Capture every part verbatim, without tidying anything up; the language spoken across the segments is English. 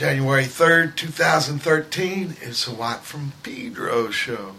January third, two thousand thirteen, it's a Watt from Pedro show.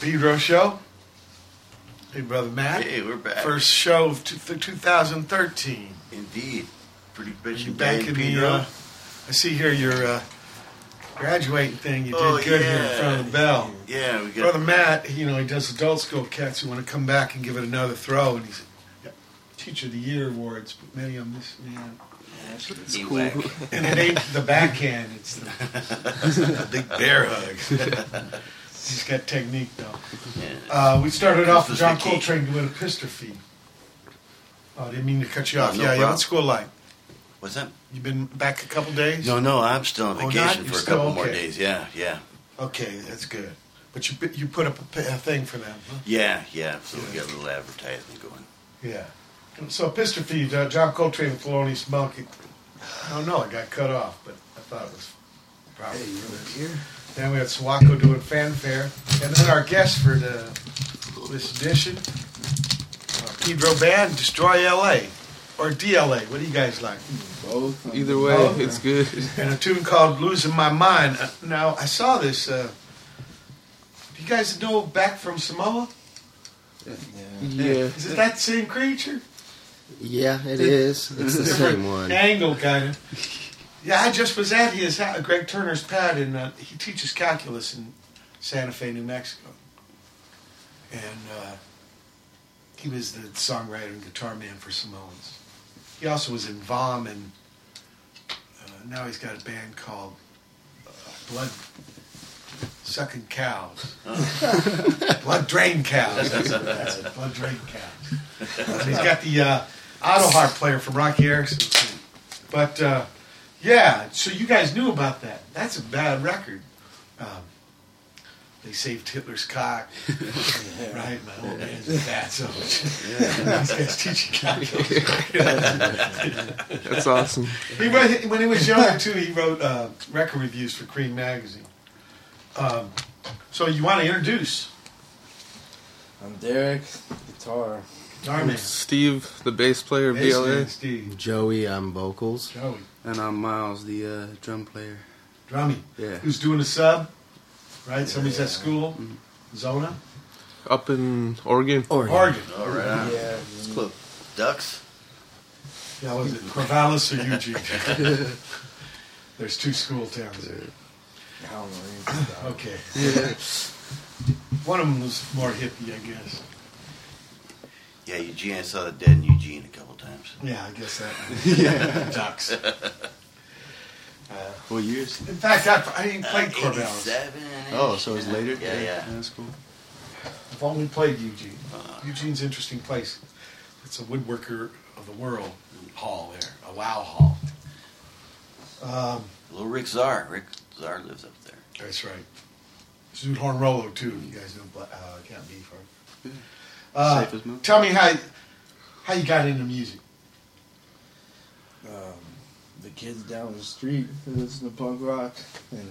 Pedro show. Hey, Brother Matt. Hey, we're back. First show of two thousand thirteen. Indeed. Pretty bitchy back in Pedro. The, uh, I see here your uh, graduating thing. You oh, did good yeah. here in front of the bell. Yeah, we got Brother Matt, you know, he does adult school cats who want to come back and give it another throw. And he's yeah, Teacher of the Year awards, but many of them this man. That's it's cool. Back. And it ain't the backhand, it's the, the big bear hug. He's got technique, though. Yeah. Uh, we started off with John Coltrane doing Epistrophe. Oh, I didn't mean to cut you off. No, no yeah, problem. Yeah, what's school like? What's that? You've been back a couple days? No, no, I'm still on vacation oh, for a couple okay. more days. Yeah, yeah. Okay, that's good. But you you put up a, a thing for them, huh? Yeah, yeah, so yeah. we got a little advertising going. Yeah. So Pistol Thieves, uh, John Coltrane and Florian E. I don't know, it got cut off, but I thought it was probably hey, you here. Then we had Sawako doing fanfare. And then our guest for the, this edition, uh, Pedro Band, Destroy L A or D L A. What do you guys like? Both. Either way, Both. It's good. And a tune called Losing My Mind. Uh, now, I saw this. Uh, do you guys know Back from Samoa? Yeah. yeah. Is it that same creature? Yeah, it, it is. It's the same one. Angle, kind of. Yeah, I just was at his house, Greg Turner's pad, and uh, he teaches calculus in Santa Fe, New Mexico. And uh, he was the songwriter and guitar man for Simone's. He also was in V O M, and uh, now he's got a band called uh, Blood Sucking Cows. Oh. Blood Drain Cows. That's it, Blood Drain Cows. So he's got the uh, auto harp player from Rocky Erickson. But... Uh, yeah, so you guys knew about that. That's a bad record. Um, they saved Hitler's cock. Yeah. Right? My old man's a bad so yeah. These guys teach you calculus. That's awesome. He wrote, when he was younger, too, he wrote uh, record reviews for Cream Magazine. Um, so you want to introduce? I'm Derek, guitar. I'm Steve, the bass player of D L A. Steve. Joey, I'm vocals. Joey. And I'm Miles, the uh, drum player. Drummy. Yeah. Who's doing a sub, right? Yeah, Somebody's yeah. at school. Mm-hmm. Zona. Up in Oregon. Oregon. Oregon. All right. Yeah. yeah. It's close. Ducks. Yeah, was it Corvallis or Eugene? There's two school towns there. I don't know. Okay. Yeah. One of them was more hippie, I guess. Yeah, Eugene, I saw the dead in Eugene a couple times. Yeah, I guess that. yeah. Ducks. Uh, what years? In fact, I, I didn't play uh, Corvallis. Oh, so it was later? Yeah, yeah. yeah. That's cool. I've only played Eugene. Uh, Eugene's an interesting place. It's a woodworker of the world hall there, a wow hall. Um, Little Rick Czar. Rick Czar lives up there. That's right. Zoot Hornrolo, too. You guys know uh, Count Beef, right? Uh, tell me how how you got into music. Um, the kids down the street who listen to punk rock and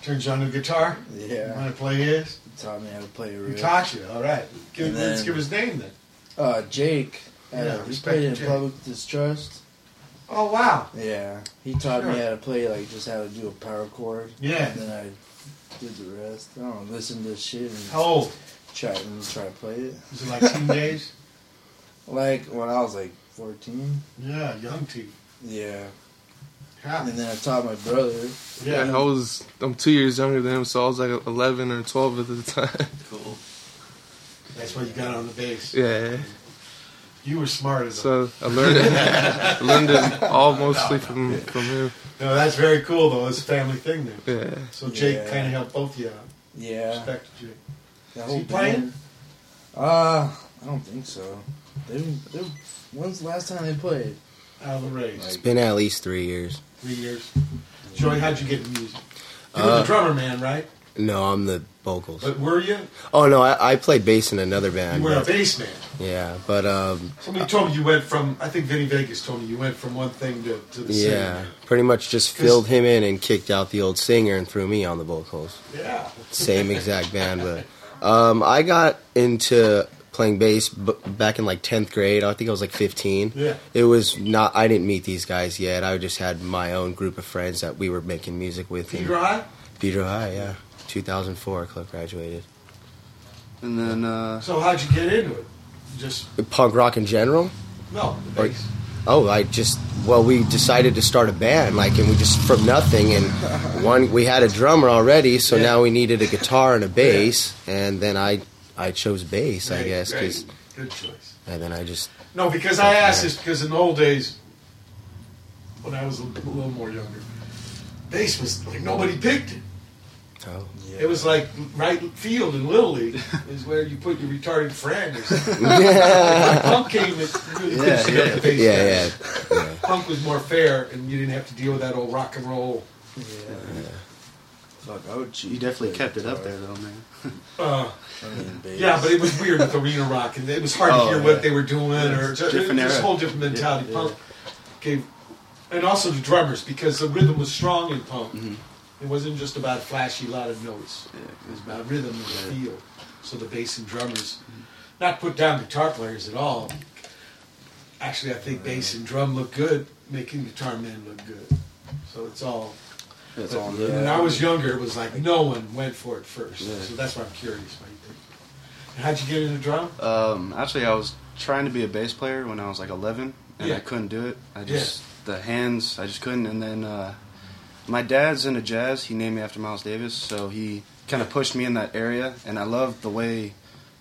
turns on the guitar. Yeah, you want to play his? He taught me how to play a riff. He taught you, all right. Give, then, let's give his name then. Uh, Jake. Yeah, he played in Public Distrust. Oh wow. Yeah, he taught sure. me how to play like just how to do a power chord. Yeah. And then I did the rest. I don't know, listen to shit. And how old? Try and try to play it. Was it like teen days? Like when I was like fourteen. Yeah, young teen. Yeah. yeah. And then I taught my brother. Yeah, I was. I'm two years younger than him, so I was like eleven or twelve at the time. Cool. That's why you got on the bass. Yeah. You were smart as. So I learned it. I learned it all mostly no, no. from yeah. from him. No, that's very cool though. It's a family thing there. Yeah. So Jake yeah. kind of helped both of you out. Yeah. Respect to Jake. Is he playing? Uh, I don't think so. They, they, when's the last time they played? Out of the race. It's been at least three years. Three years. Joey, how'd you get into music? You uh, were the drummer man, right? No, I'm the vocals. But were you? Oh, no, I, I played bass in another band. You were but, a bass man. Yeah, but... Um, Somebody told me you went from... I think Vinny Vegas told me you went from one thing to, to the singer. Yeah, pretty much just filled him in and kicked out the old singer and threw me on the vocals. Yeah. Same exact band, but... Um, I got into playing bass b- back in like tenth grade. I think I was like fifteen. Yeah. It was not. I didn't meet these guys yet. I just had my own group of friends that we were making music with. Pedro High? Pedro High, yeah. two thousand four, Cliff graduated. And then. Uh, so how'd you get into it? Just punk rock in general? No, the bass. Or, oh, I just well, we decided to start a band, like, and we just from nothing, and one we had a drummer already, so yeah. now we needed a guitar and a bass, yeah. and then I I chose bass, right, I guess, right. 'cause, good choice. And then I just no, because I asked this because in the old days, when I was a little more younger, bass was like nobody picked it. Oh. Yeah. It was like right field in Little League is where you put your retarded friend or something. Yeah. Punk came and really yeah, pushed yeah, up the bass yeah, yeah, yeah. Punk was more fair and you didn't have to deal with that old rock and roll. Yeah. yeah. Fuck, I would cheat. You definitely kept guitar. It up there, though, man. uh, I mean, yeah, but it was weird with arena rock, and it was hard oh, to hear yeah. what they were doing, yeah, or just this whole different mentality. Yeah, punk yeah. gave, and also the drummers, because the rhythm was strong in punk. Mm-hmm. It wasn't just about flashy, lot of notes. Yeah, it was about rhythm and yeah. feel. So the bass and drummers, mm-hmm. not put down guitar players at all. Actually, I think yeah. bass and drum look good, making guitar men look good. So it's all. It's but, all good. When I was younger, it was like no one went for it first. Yeah. So that's why I'm curious. What you think. And how'd you get into drum? Um, actually, I was trying to be a bass player when I was like eleven, and yeah. I couldn't do it. I just yeah. the hands, I just couldn't. And then uh, my dad's into jazz. He named me after Miles Davis, so he kind of pushed me in that area. And I loved the way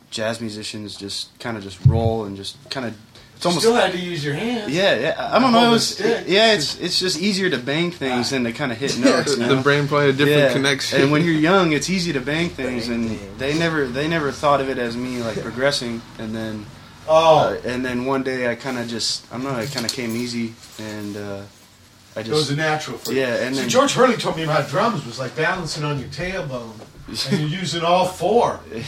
jazz musicians just kind of just roll and just kind of. It's almost, still had to use your hands. Yeah, yeah. I don't know. It was, it, yeah, it's it's just easier to bang things ah. than to kind of hit notes. You know? The brain probably had a different yeah. connection. And when you're young, it's easy to bang things, bang and things. they never they never thought of it as me like progressing. And then, oh, uh, and then one day I kind of just I don't know it kind of came easy, and uh, I just it was a natural. For yeah, and so then, George Hurley told me about drums was like balancing on your tailbone, and you're using all four. Yeah,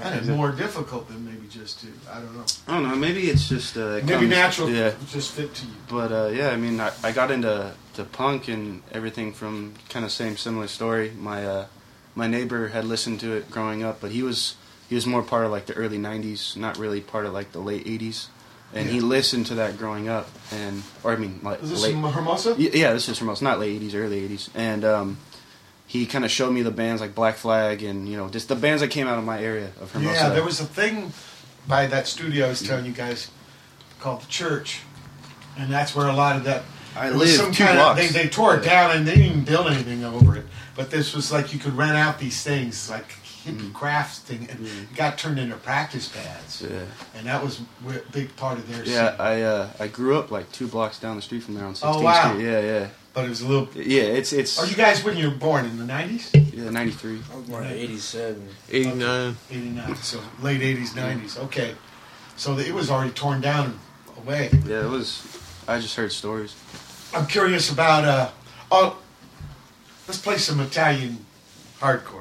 kind of more difficult than maybe just to, I don't know. I don't know, maybe it's just... Uh, it maybe comes, natural, yeah. just fit to you. But, uh, yeah, I mean, I, I got into to punk and everything from kind of same, similar story. My uh, my neighbor had listened to it growing up, but he was he was more part of, like, the early nineties, not really part of, like, the late eighties. And yeah. he listened to that growing up. and Or, I mean, like... Is this late, Hermosa? Yeah, this is Hermosa, not late eighties, early eighties. And, um... he kind of showed me the bands like Black Flag and, you know, just the bands that came out of my area of Hermosa. Yeah, there was a thing by that studio I was telling you guys called The Church. And that's where a lot of that... I lived some two kind blocks. Of, they, they tore it down and they didn't even build anything over it. But this was like you could rent out these things, like hippie mm-hmm. crafts thing, and it got turned into practice pads. Yeah. And that was a big part of their Yeah, scene. I uh, I grew up like two blocks down the street from there on sixteenth oh, wow. Street. Yeah, yeah. But it was a little... Yeah, it's... it's. Are you guys, when you were born, in the nineties? Yeah, ninety-three. I was born in eighty-seven. eighty-nine. eighty-nine, so late eighties, nineties. Okay. So it was already torn down and away. Yeah, it was... I just heard stories. I'm curious about... Uh, oh, let's play some Italian hardcore.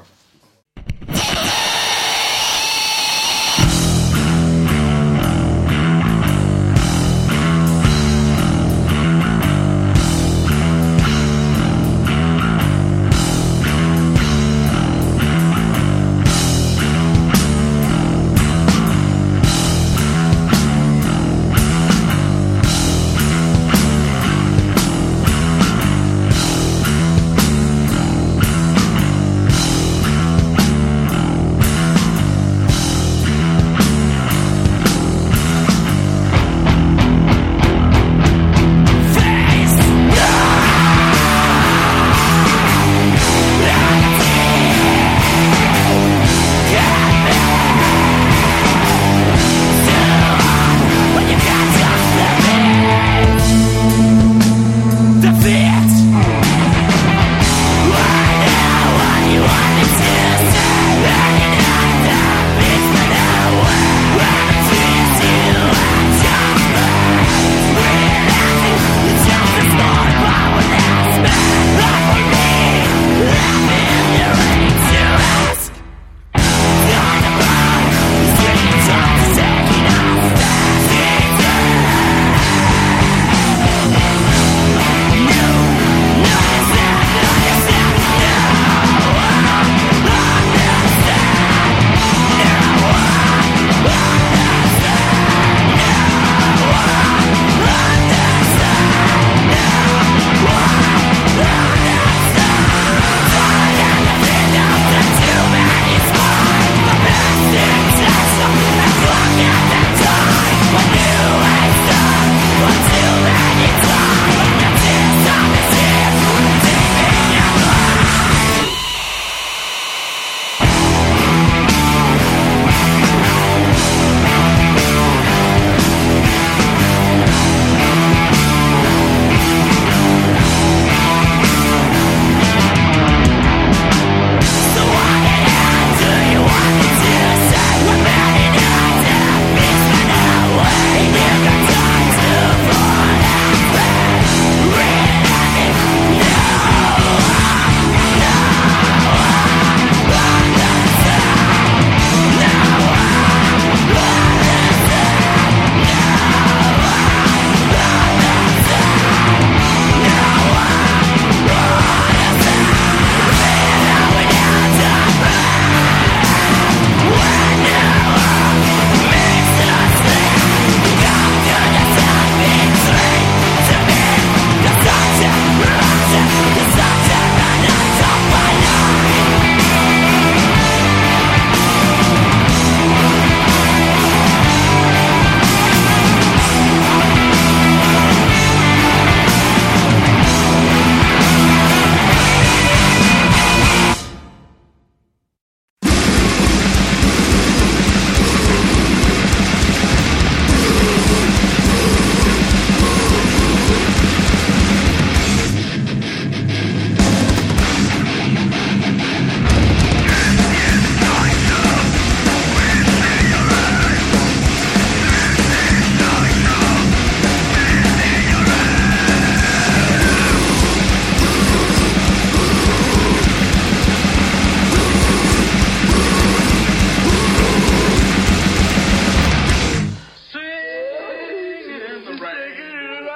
rain. Singing in the rain.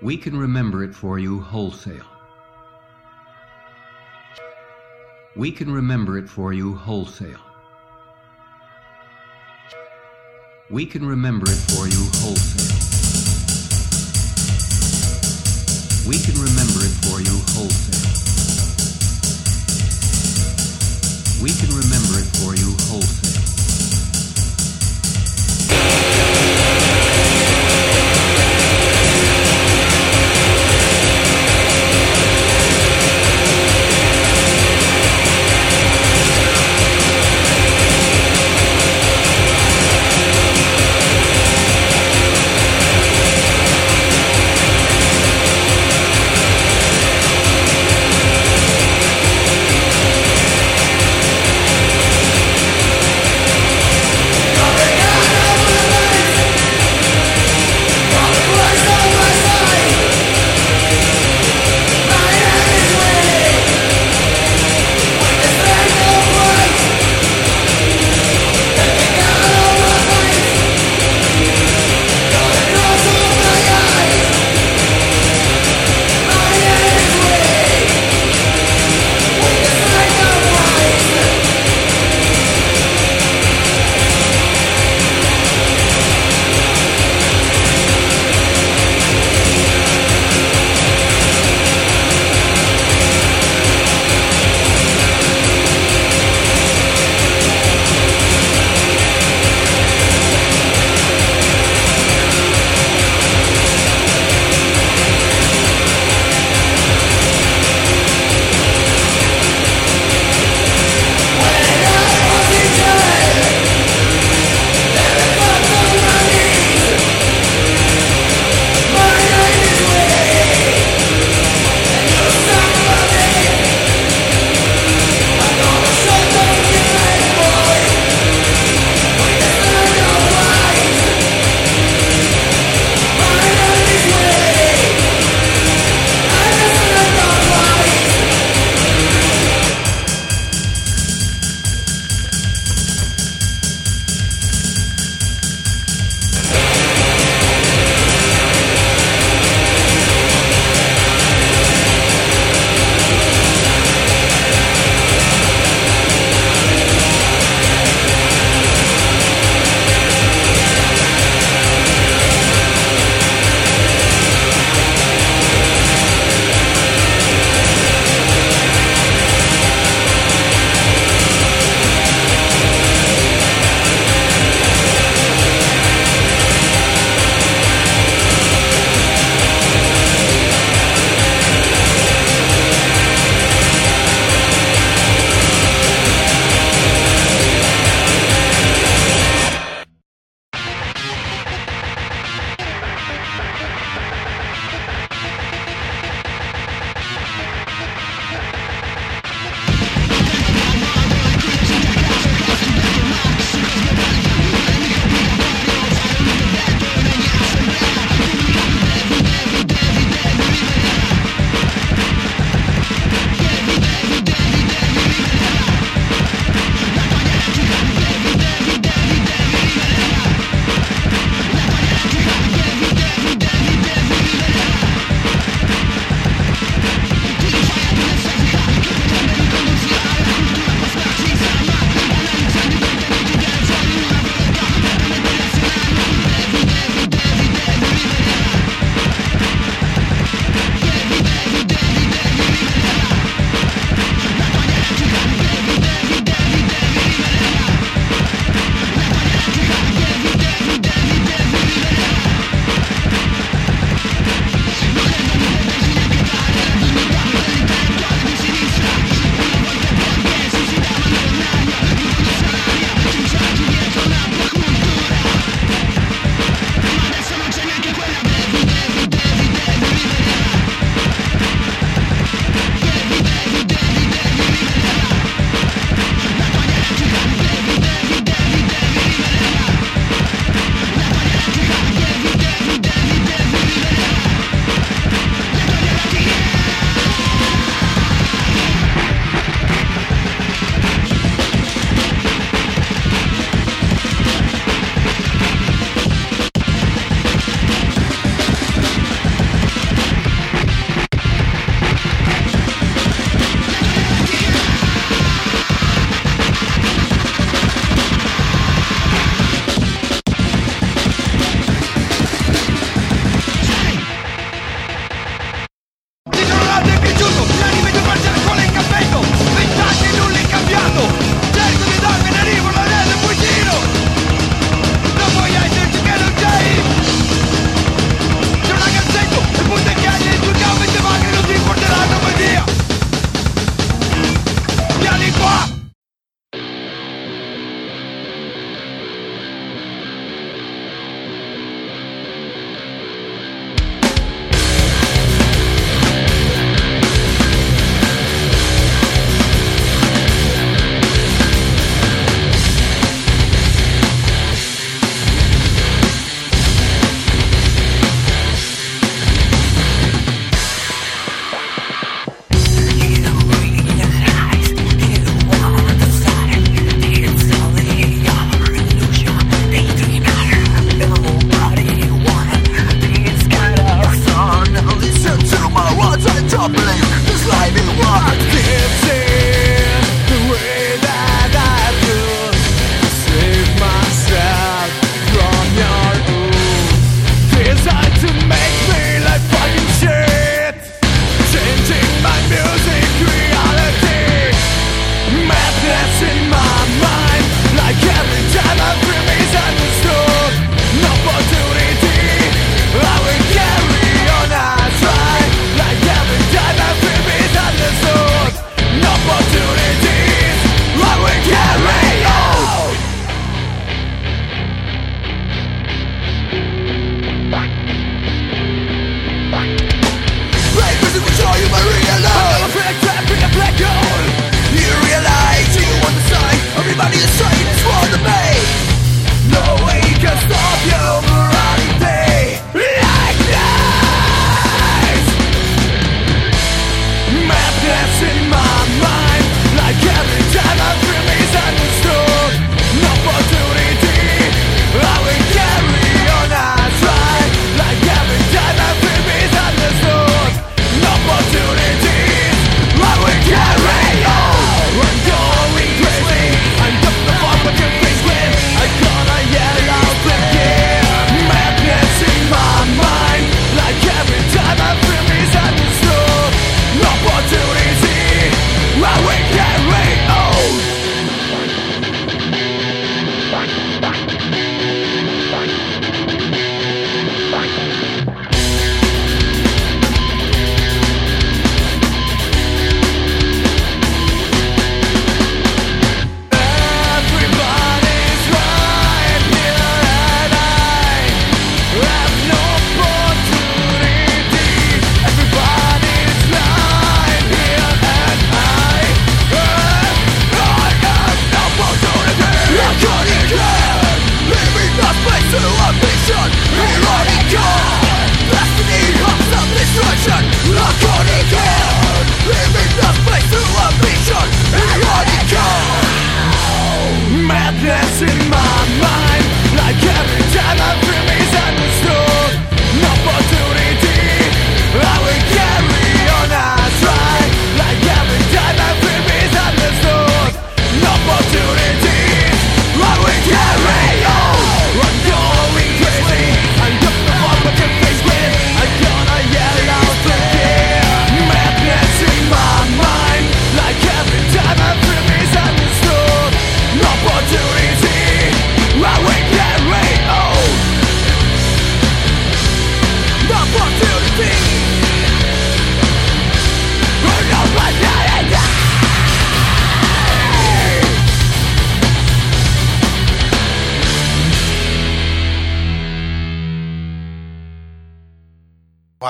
We can remember it for you wholesale. We can remember it for you wholesale. We can remember it for you wholesale. We can remember it for you wholesale. We can remember it for you wholesale.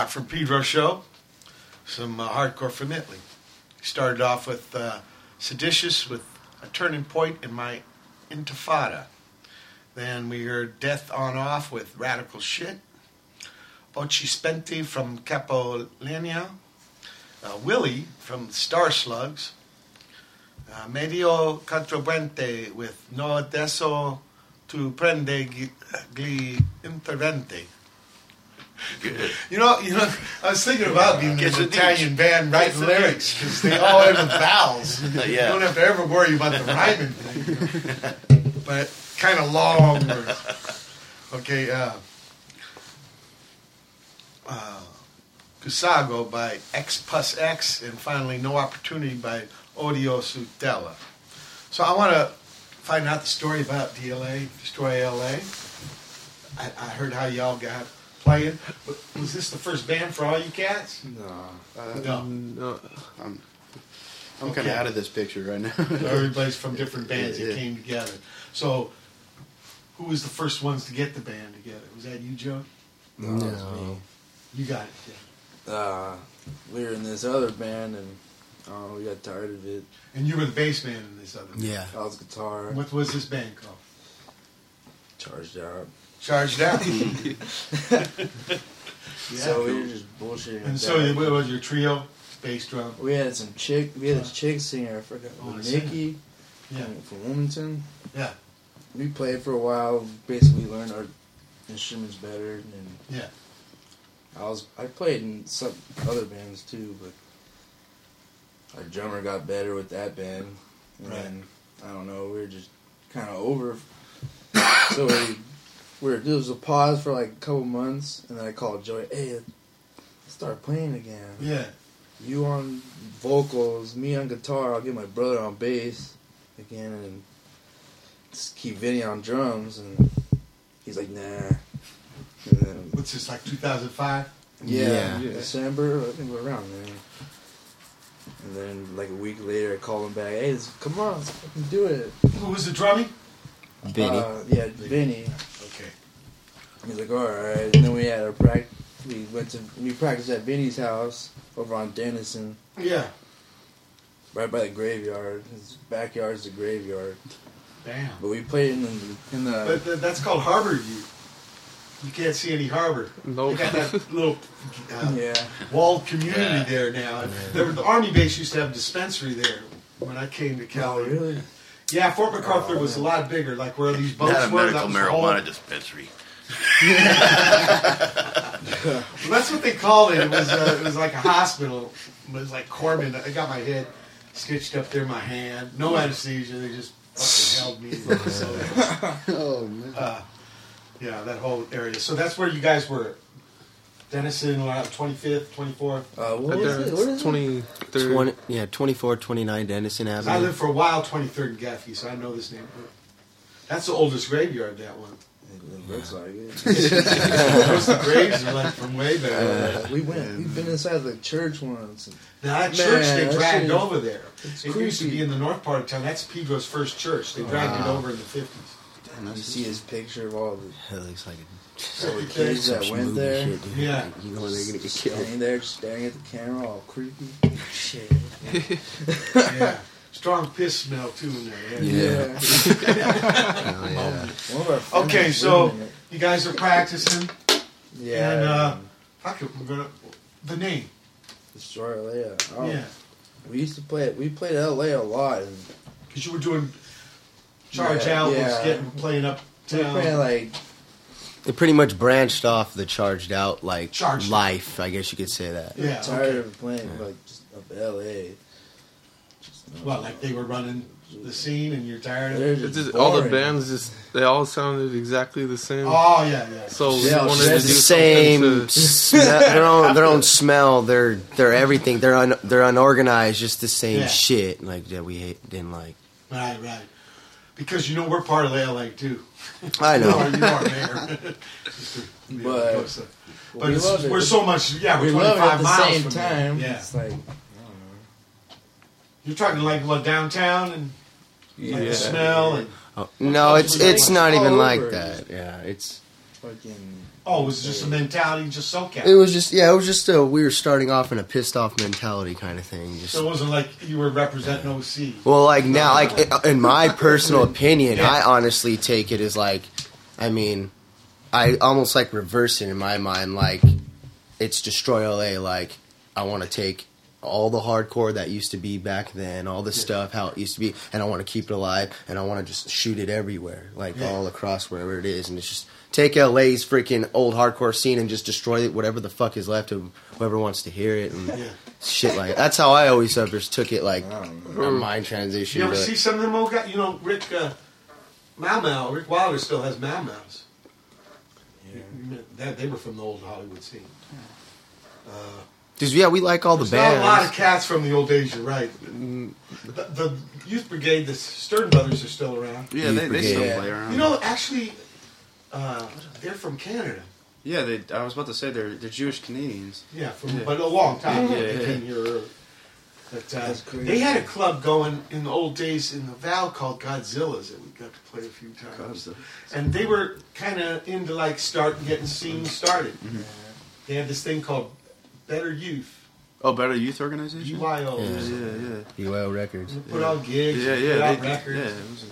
From Pedro's show, some uh, hardcore from Italy. Started off with uh, Seditious with A Turning Point in My Intifada. Then we heard Death On Off with Radical Shit. Oci Spenti from Capolinea. Uh, Willie from Star Slugs. Uh, Medio Controbrente with No Adesso Tu Prende Gli Interventi. Good. You know, you know. I was thinking about being yeah, an Italian band writing lyrics because they all have vowels. Yeah. You don't have to ever worry about the rhyming thing. You know? But kind of long words. Okay. Uh, uh, Cusago by X Plus X, and finally No Opportunity by Odio Sutella. So I want to find out the story about D L A, Destroy L A. I, I heard how y'all got playing. Was this the first band for all you cats? No. Uh, no. no. I'm, I'm okay. kind of out of this picture right now. Everybody's from different bands yeah, yeah. that came together. So, who was the first ones to get the band together? Was that you, Joe? No. no. That was me. You got it, yeah. Uh, we were in this other band, and uh, we got tired of it. And you were the bass man in this other band? Yeah. I was guitar. What was this band called? Charged Out. Charged Out. yeah. So we were just bullshitting. And so it was your trio, bass drum. We had some chick. We had a chick singer. I forgot. Oh, Nikki. Yeah. From Wilmington. Yeah. We played for a while. Basically, learned our instruments better. And yeah. I was. I played in some other bands too, but our drummer got better with that band. And right. Then, I don't know. We were just kind of over. So we. We were, there was a pause for like a couple months, and then I called Joey, hey, let's start playing again. Yeah. You on vocals, me on guitar, I'll get my brother on bass again, and just keep Vinny on drums. And he's like, nah. And then, what's this, like two thousand five? Yeah, yeah. yeah, December, I think we're around there. And then like a week later, I called him back, hey, come on, let's fucking do it. Who was the drumming? Vinny. Uh, yeah, Vinny. He's like, all right. And then we had our practice. We went to we practiced at Vinny's house over on Denison. Yeah. Right by the graveyard. His backyard's the graveyard. Damn. But we played in the. In the but that's called Harbor View. You can't see any harbor. Nope. They got that little uh, yeah. walled community yeah. there now. Yeah. The Army base used to have a dispensary there when I came to Cali. Oh, really? Yeah, Fort MacArthur oh, was man. a lot bigger. Like where these boats Not a were. Medical marijuana old. dispensary. Well, that's what they called it. It was uh, it was like a hospital. It was like Corbin. I got my head stitched up there, my hand. No anesthesia. They just fucking held me. So, oh man. Uh, yeah, that whole area. So that's where you guys were. Denison, twenty-fifth, twenty-fourth. Uh, what is it? What is twenty-third. twenty, yeah, twenty-four, twenty-nine Denison Avenue. I lived for a while, twenty-third and Gaffey, so I know this neighborhood. That's the oldest graveyard, that one. It looks like it. The graves are like from way back. Uh, we went. Man. We've been inside the church once. Now that church man, they dragged is, over there. It creepy. Used to be in the north part of town. That's Pedro's first church. They dragged wow. it over in the fifties. Damn, I see his picture of all the. It looks like it. All the kids that went there. Shit, yeah, you know they're gonna get killed. Standing there, staring at the camera, all creepy. Shit. Yeah. Strong piss smell, too, in there. Yeah. Yeah. Yeah. Okay, so you guys are practicing. Yeah. And, uh, fuck it, we're going to... The name. Destroy L A. Oh, yeah. We used to play... We played L A a lot. Because you were doing charge yeah, albums, yeah. getting playing up town. Playing, like... It pretty much branched off the charged out, like, charged. Life. I guess you could say that. Yeah. I'm tired okay. of playing, yeah. like, just up L A Well, like they were running the scene and you're tired of it? It's just, all the bands, just they all sounded exactly the same. Oh, yeah, yeah. So we yeah, wanted to do the same, to... sm- their, own, their own smell, their, their everything. They're un, they're unorganized, just the same yeah. shit like that we hate, didn't like. Right, right. Because, you know, we're part of L A, too. I know. You are, you are there. But, but we it's, we're so much, yeah, we're we twenty-five love it at the miles same from time. There. Yeah. It's like... You're talking like what, downtown and yeah. like the smell and oh. no, it's it's not even like that. Yeah, it's fucking. Oh, it was just a mentality, just SoCal. It was just yeah, it was just a we were starting off in a pissed off mentality kind of thing. Just, so it wasn't like you were representing yeah. O C. Well, like now, like in my personal opinion, yeah. I honestly take it as like, I mean, I almost like reverse it in my mind. Like it's Destroy L A. Like I want to take. All the hardcore that used to be back then, all the yeah. stuff, how it used to be, and I want to keep it alive, and I want to just shoot it everywhere, like yeah. all across wherever it is, and it's just take L A's freaking old hardcore scene and just destroy it, whatever the fuck is left of whoever wants to hear it, and yeah. shit like that. That's how I always ever took it, like, my mind transition. You ever see some of them old guys? You know, Rick, uh, Mau Mau, Rick Wilder still has Mau Mau's. Yeah. That, they were from the old Hollywood scene. Uh... Because, yeah, we like all the There's bands. There's not a lot of cats from the old days, you're right. The, the Youth Brigade, the Stern Brothers are still around. Yeah, they, they still play around. You know, actually, uh, they're from Canada. Yeah, they, I was about to say they're they're Jewish Canadians. Yeah, from, yeah. but a long time. Yeah, yeah, yeah. Year, but, uh, they had a club going in the old days in the Val called Godzilla's that we got to play a few times. Godzilla. And they were kind of into, like, start getting scenes started. Mm-hmm. They had this thing called... Better Youth. Oh, Better Youth Organization? B Y O. Yeah, yeah, yeah. B Y O Records. We put yeah. out gigs. Yeah, yeah. Put out they, records. Yeah, it was a,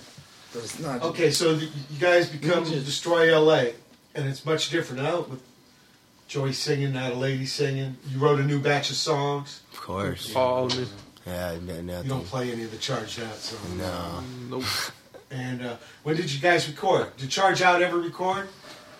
it was not okay, so the, you guys become just, Destroy L A, and it's much different now with Joey singing, not a lady singing. You wrote a new batch of songs. Of course. All of it. Yeah, nothing. You don't play any of the Charged Out songs. No. Nope. And uh, when did you guys record? Did Charged Out ever record?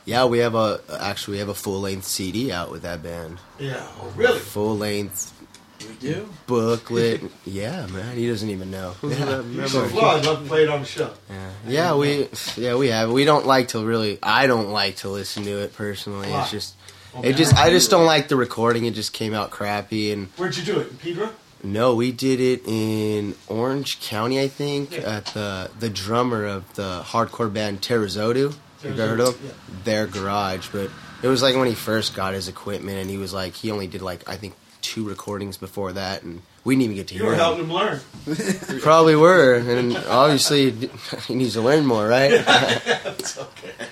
Yeah, we have a actually we have a full length C D out with that band. Yeah, oh, really? Full length. We do booklet. Yeah, man, he doesn't even know. Yeah. You're so flawed. I'd love to play it on the show. Yeah, yeah, we yeah we have. We don't like to really. I don't like to listen to it personally. Wow. It's just okay. it just I just don't like the recording. It just came out crappy. And where'd you do it? In Pedro? No, we did it in Orange County, I think, yeah. at the the drummer of the hardcore band Terrazodu. You've heard of yeah. their garage, but it was like when he first got his equipment, and he was like, he only did like I think two recordings before that, and we didn't even get to hear. You were helping him learn. Probably were, and obviously he needs to learn more, right? That's okay.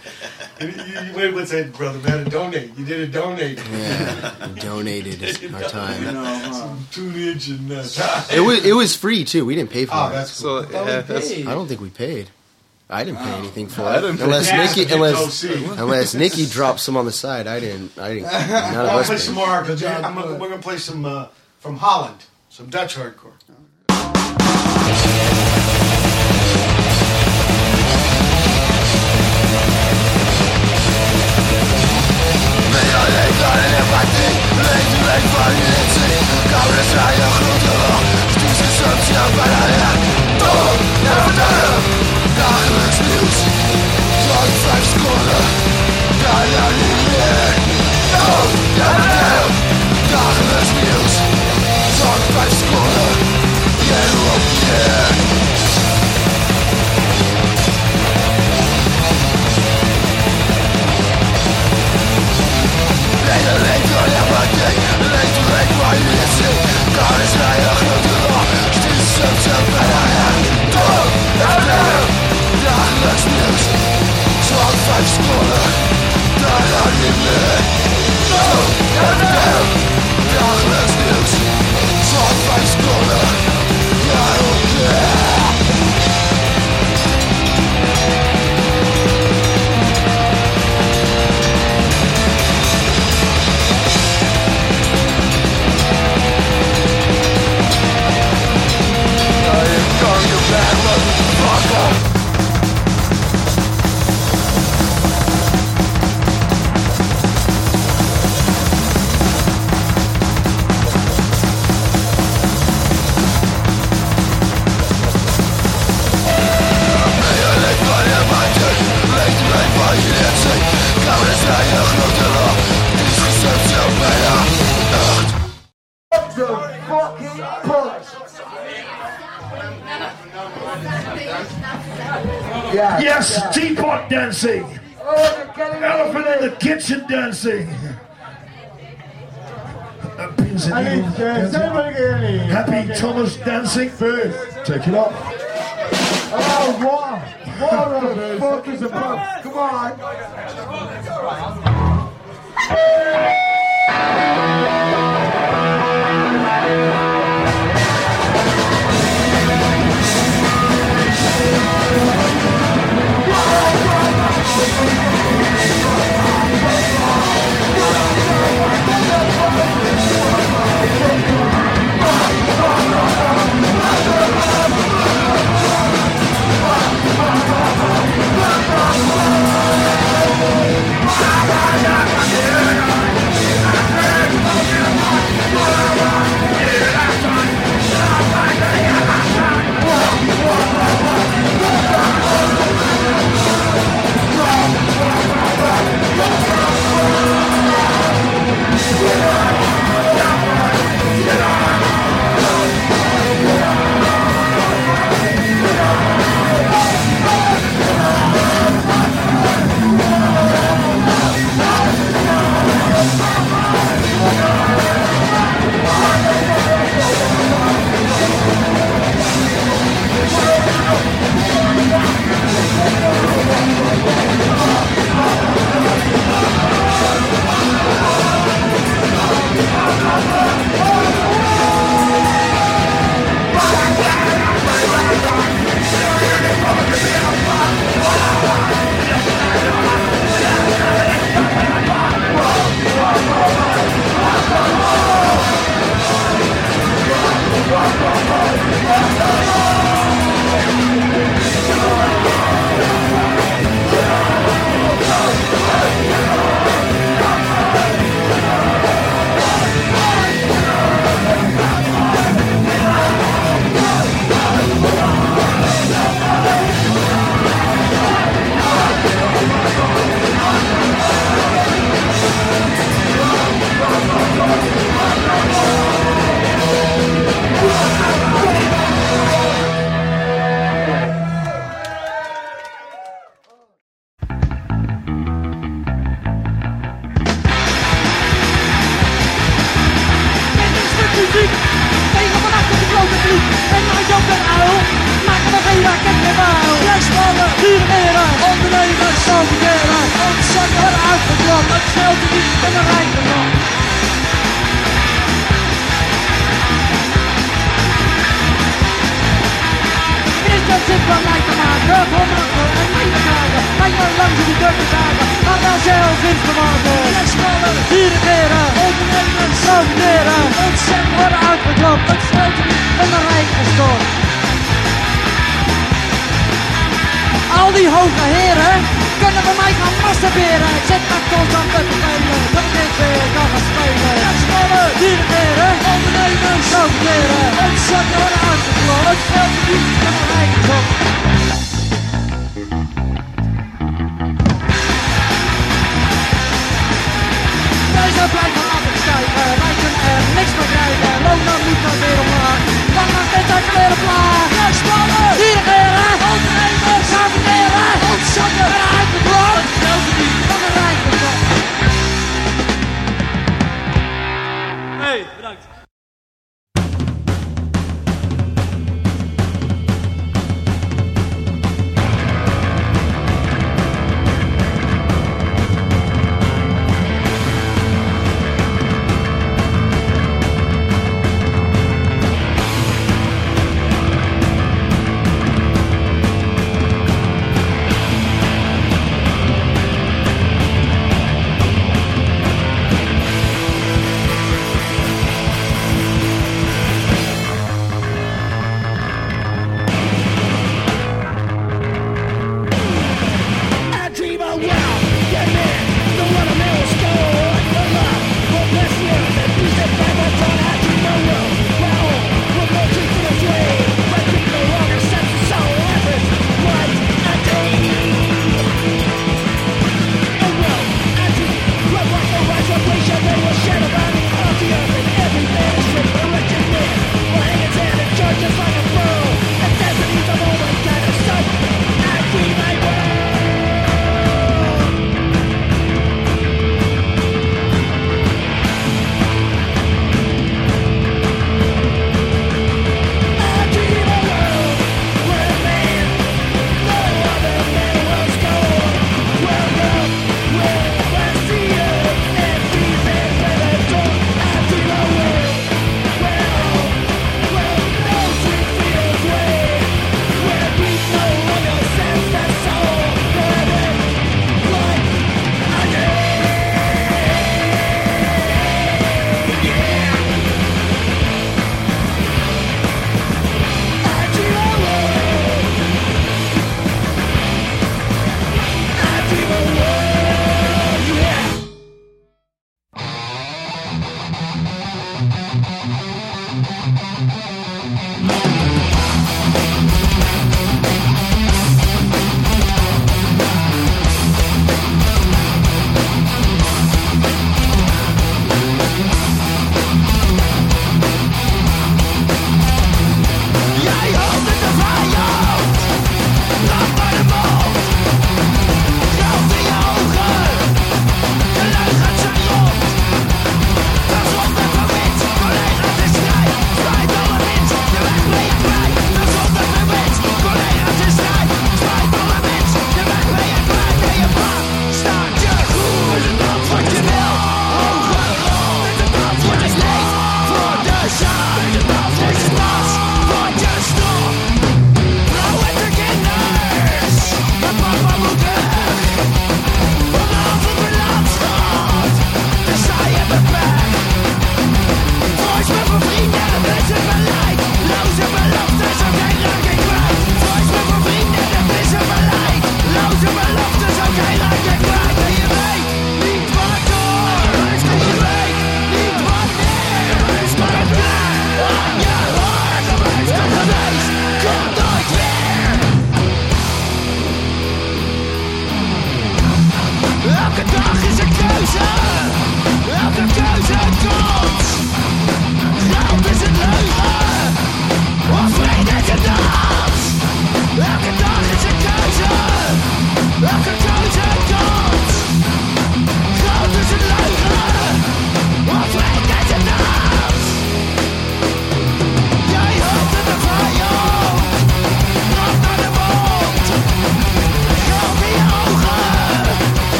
You, you wait, what's that, brother? Man, donate. You did a donate. Yeah, donated our time. You know, uh, tunage and uh, time. It was it was free too. We didn't pay for oh, it. That's cool. So, yeah, that's, I don't think we paid. I didn't pay anything for no, it unless Nikki unless unless Nikki dropped some on the side. I didn't. I didn't. None of us play some more hardcore. I'm gonna, we're gonna play some uh, from Holland, some Dutch hardcore. Dagelijks nieuws, zo'n vijf seconden, kan je niet meer. No, What the fucking punch? Yeah. Yes, yeah. Teapot dancing. Oh, elephant in the kitchen dancing. Uh, pins and needles dancing. Happy Thomas dancing. First, take it up. Oh, wow. What the fuck is the punch? Come on.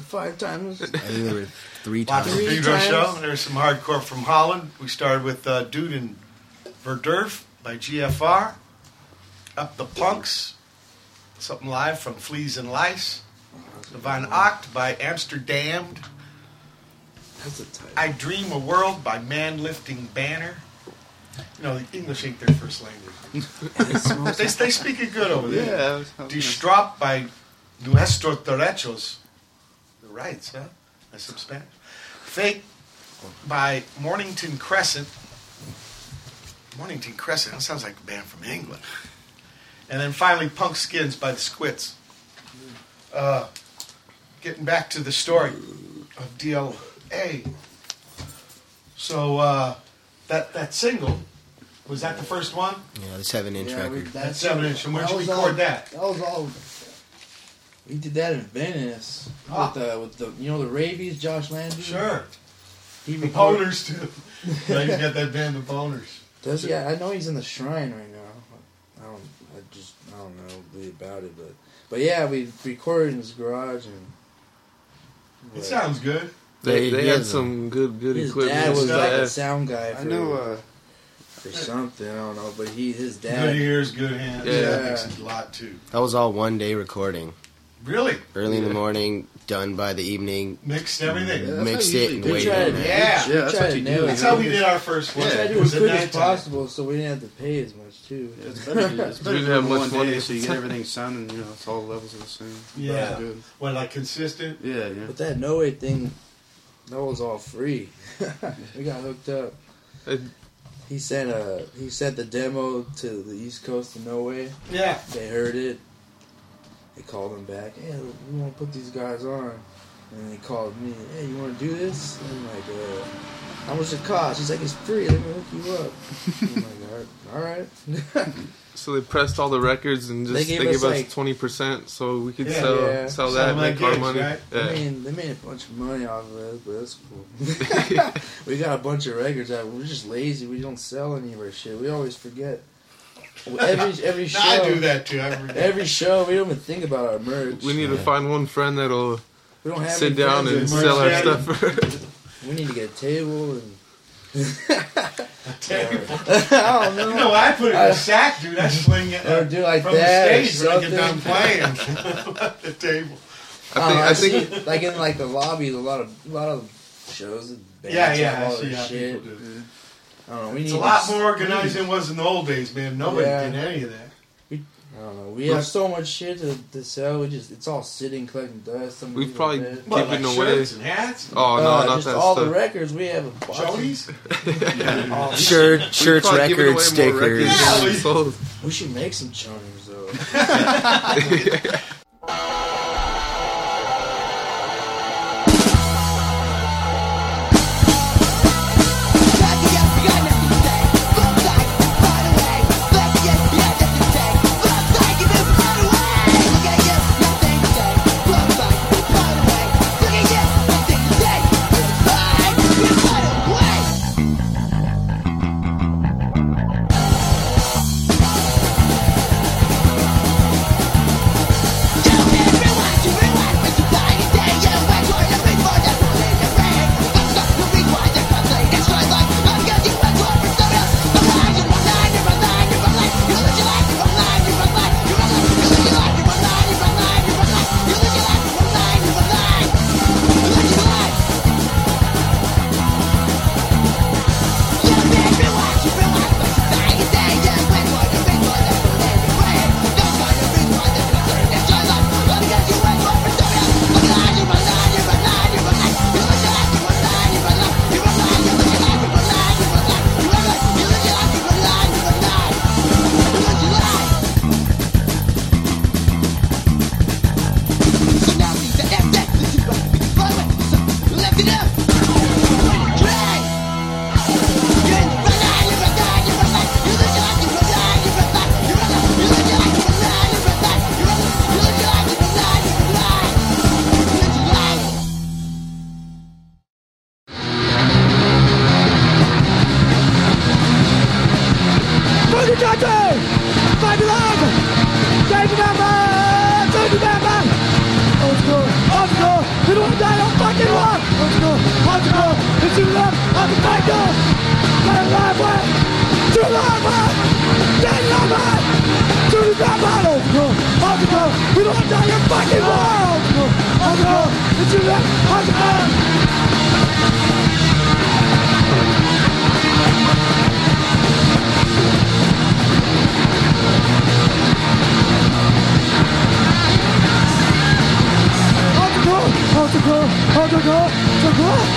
five times. I think there were three times. Watched the Pedro show, and there's some hardcore from Holland. We started with uh, Dude and Verdurf by G F R. Up the Punks, something live from Fleas and Lice. Divine Oct by Amsterdam. That's a title. I Dream a World by Man Lifting Banner. You know, the English ain't their first language. they, they speak it good over there. Yeah. Distrop by Nuestros Derechos. The rights, huh? That's some Spanish. Fake by Mornington Crescent. Mornington Crescent, that sounds like a band from England. And then finally, Punk Skins by the Squits. Uh, getting back to the story of D L A. So, uh, that that single, was that the first one? Yeah, the seven-inch yeah, record. That seven-inch, and where'd that you record all, that? That was all... We did that in Venice. Ah. With, the, with the, you know, the Rabies, Josh Landry? Sure. He the recorded. Boners, too. Now you got that band, the Boners. Does he? Yeah, I know he's in the Shrine right now. I don't... I just... I don't know really about it, but... But yeah, we recorded in his garage, and it like, sounds good. They they had some good good his equipment. His dad was stuff. Like a sound guy. For, I know uh, for something I don't know, but he his dad good ears, good hands. Yeah, yeah, that makes a lot too. That was all one day recording. Really? Early yeah. in the morning, done by the evening. Mixed everything. Yeah, mixed it and waited. Yeah, yeah, that's what you do. That's how we did our first one. We tried to do as quick as possible, so we didn't have to pay as much too. Yeah, it's better. It's better to have one day, so you get everything sounding. You know, it's all levels of the same. Yeah. Well, like consistent. Yeah, yeah. But that No Way thing, that was all free. We got hooked up. Uh, he sent a he sent the demo to the East Coast of No Way. Yeah. They heard it. They called him back. Hey, we want to put these guys on. And they called me. Hey, you want to do this? And I'm like, uh, how much it cost? He's like, it's free. Let me hook you up. I'm like, all right. All right. So they pressed all the records and just they gave, they us, gave like, us twenty percent so we could yeah, sell yeah. sell that and make our money. Right? Yeah. I mean, they made a bunch of money off of us, but that's cool. We got a bunch of records that we're just lazy. We don't sell any of our shit. We always forget. Every every show, no, I do that too. Every, every show, we don't even think about our merch. We need yeah. to find one friend that'll we don't have sit down and sell our stuff. For we need to get a table and a table. I don't know. You know, I put it in I, a sack, dude. I sling it or do like from that the stage or when I get done playing at the table. I think, um, I think like in like the lobby, a lot of a lot of shows. And bands yeah, yeah, and all I see how shit. People do. I don't know, we it's need a lot more organized than it was in the old days, man. Nobody yeah. did any of that. We, I don't know. We have so much shit to, to sell. We just It's all sitting, collecting dust. We've probably given well, like away. Shirts and hats? Oh, no, uh, not just that all stuff. The records. We have a box. Joey's? yeah. Shirt, shirts, records, stickers. Records yeah, we, sold. we should make some charms, though. yeah. world. We don't die in fucking world. Hot world. Did you let hot world? Hot world. Hot world. Hot world.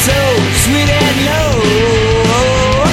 So sweet and low.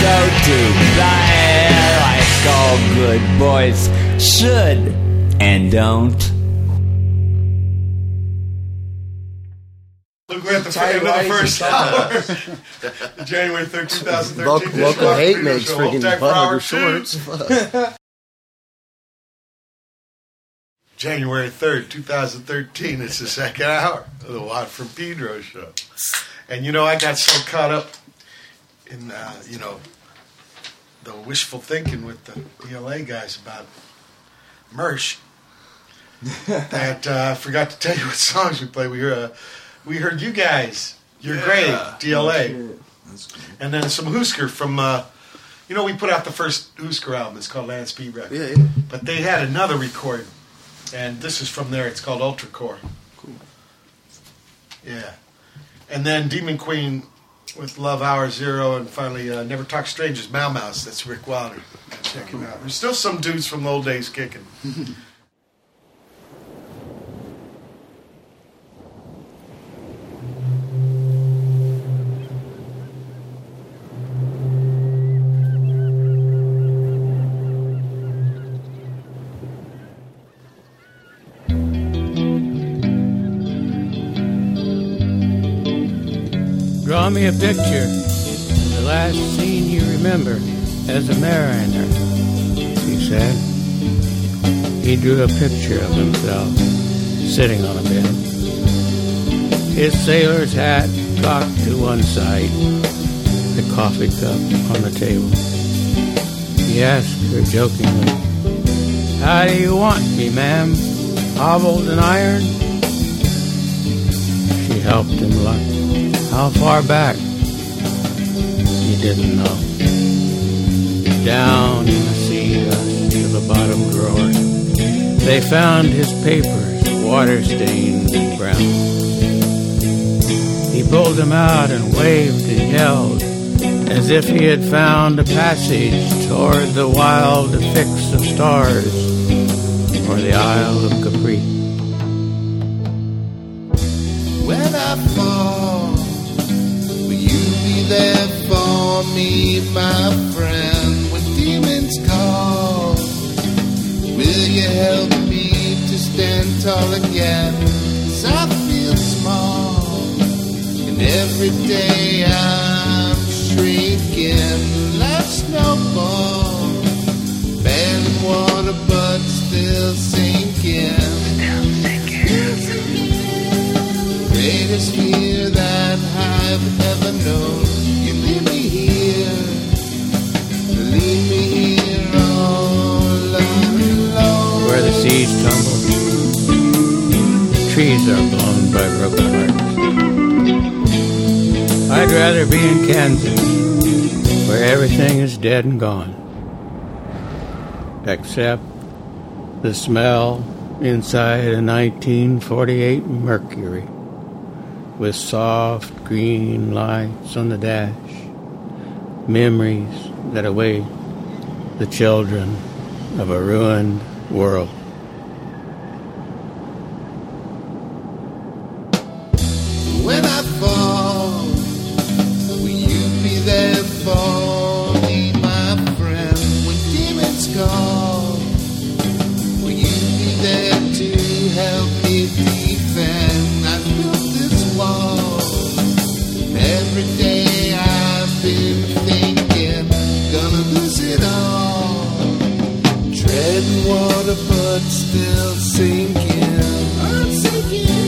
go to the air like all good boys should and don't. Look, we're at the end of the first hour. January third, two thousand thirteen. Local, local hate makes freaking butt shorts. January third, two thousand thirteen. It's the second hour of the Watt from Pedro show. And, you know, I got so caught up in, uh, you know, the wishful thinking with the D L A guys about Mersh that uh, I forgot to tell you what songs we played. We heard, uh, we heard you guys, You're yeah. Great, D L A. That's cool. And then some Husker from... Uh, you know, we put out the first Husker album. It's called Land Speed Record. Yeah, yeah. But they had another recording. And this is from there. It's called Ultracore. Cool. Yeah. And then Demon Queen with Love Hour Zero, and finally uh, Never Talk Strangers, Mau Mau's. That's Rick Wilder. Check him out. There's still some dudes from the old days kicking. Draw me a picture, the last scene you remember as a mariner, he said. He drew a picture of himself sitting on a bed. His sailor's hat cocked to one side, the coffee cup on the table. He asked her jokingly, "How do you want me, ma'am? Hobbled and iron?" She helped him look. How far back? He didn't know. Down in the sea to the bottom drawer, they found his papers, water-stained and brown. He pulled them out and waved and yelled, as if he had found a passage toward the wild affix of stars, or the Isle of Capri. When I fall, there for me, my friend, when demons call, will you help me to stand tall again? 'Cause I feel small, and every day I'm shrinking. Life snowball, bad water, but still sinking. Still sinking. Still sinking. Greatest fear that I've ever known. You leave me here, leave me here all alone. Where the seas tumble, trees are blown by broken hearts. I'd rather be in Kansas, where everything is dead and gone, except the smell inside a nineteen forty-eight Mercury, with soft green lights on the dash, memories that await the children of a ruined world. When I fall, will you be there for me, my friend? When demons call, will you be there to help me defend? I feel every day I've been thinking, gonna lose it all, treading water but still sinking. I'm sinking, I'm sinking.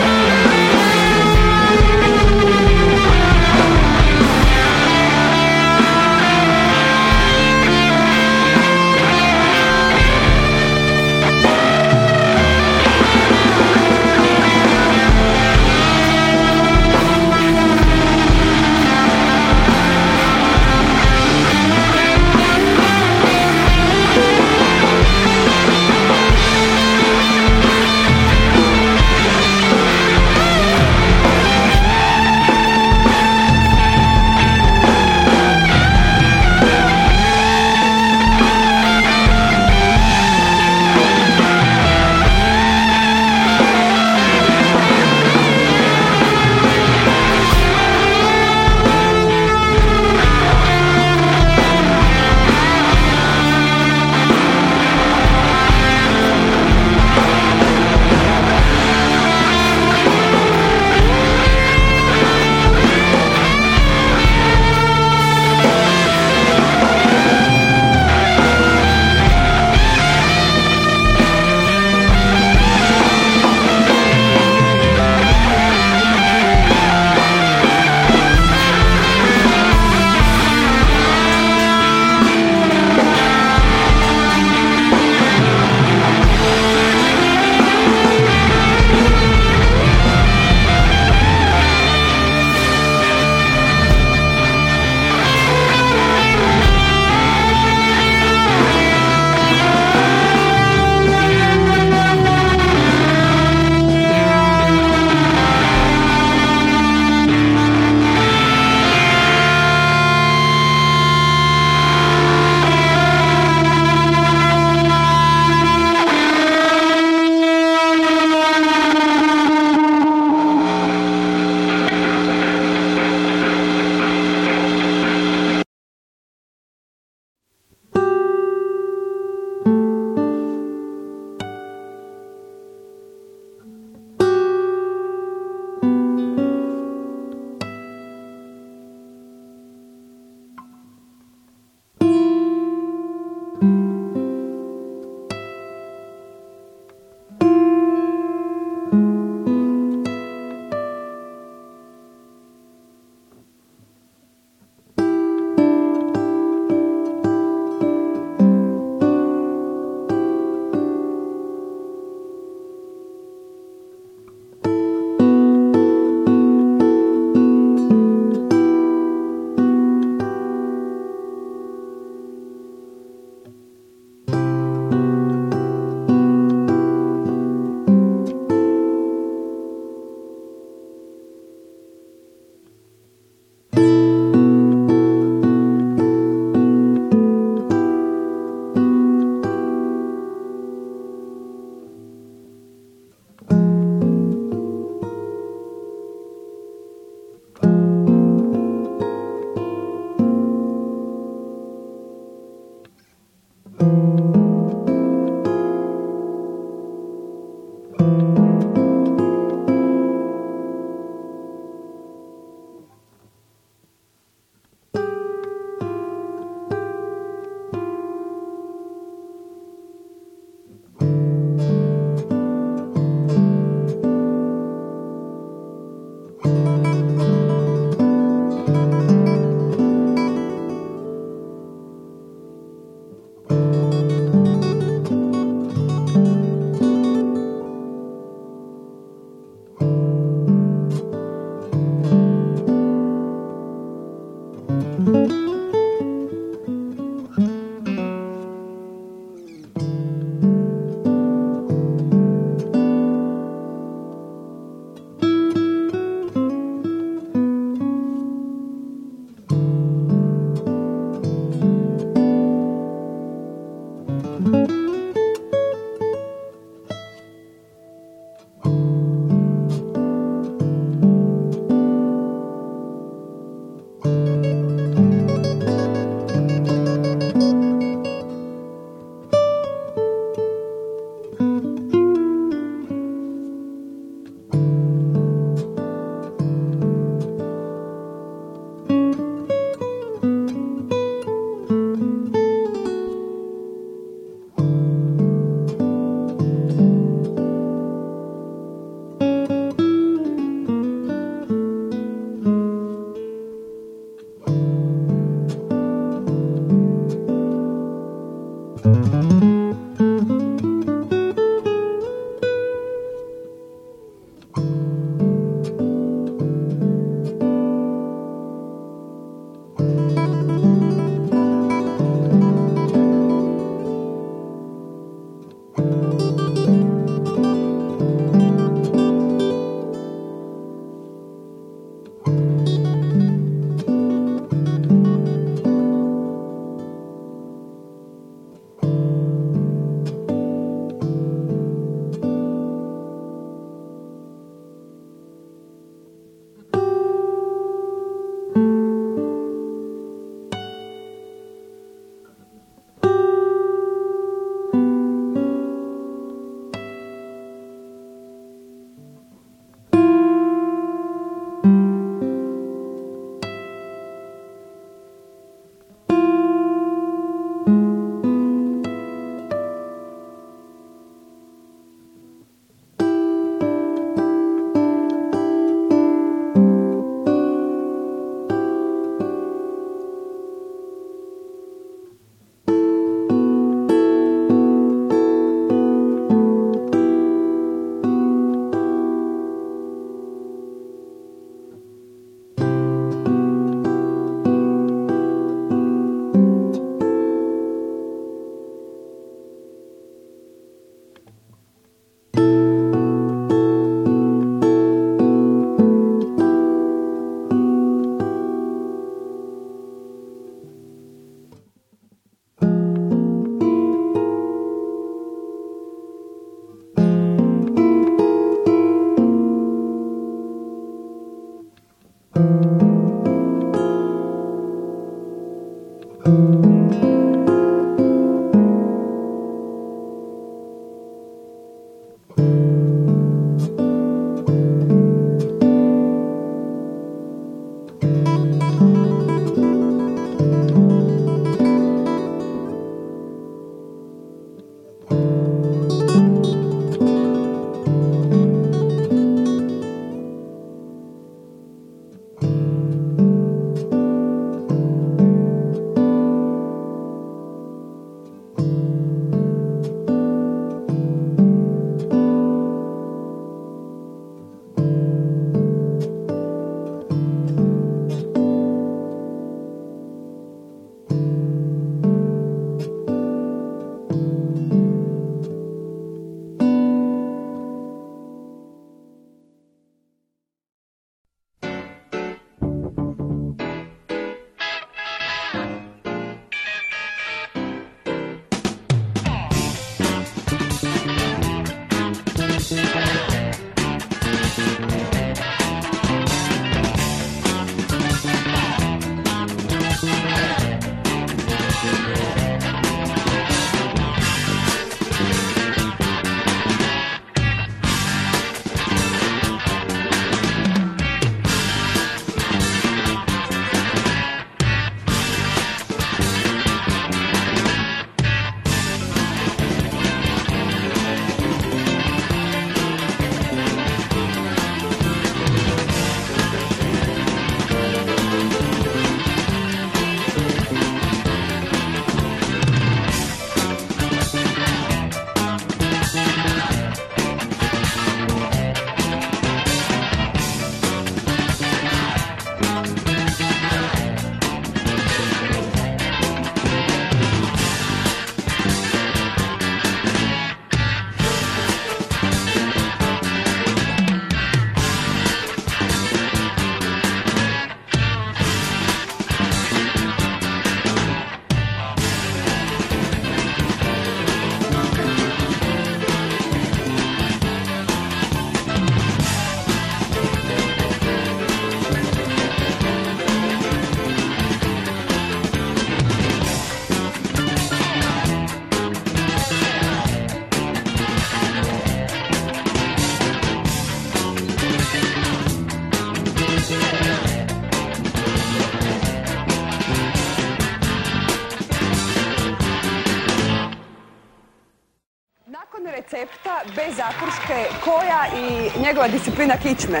Nakon recepta bez zakuške koja I njegova disciplina kičme.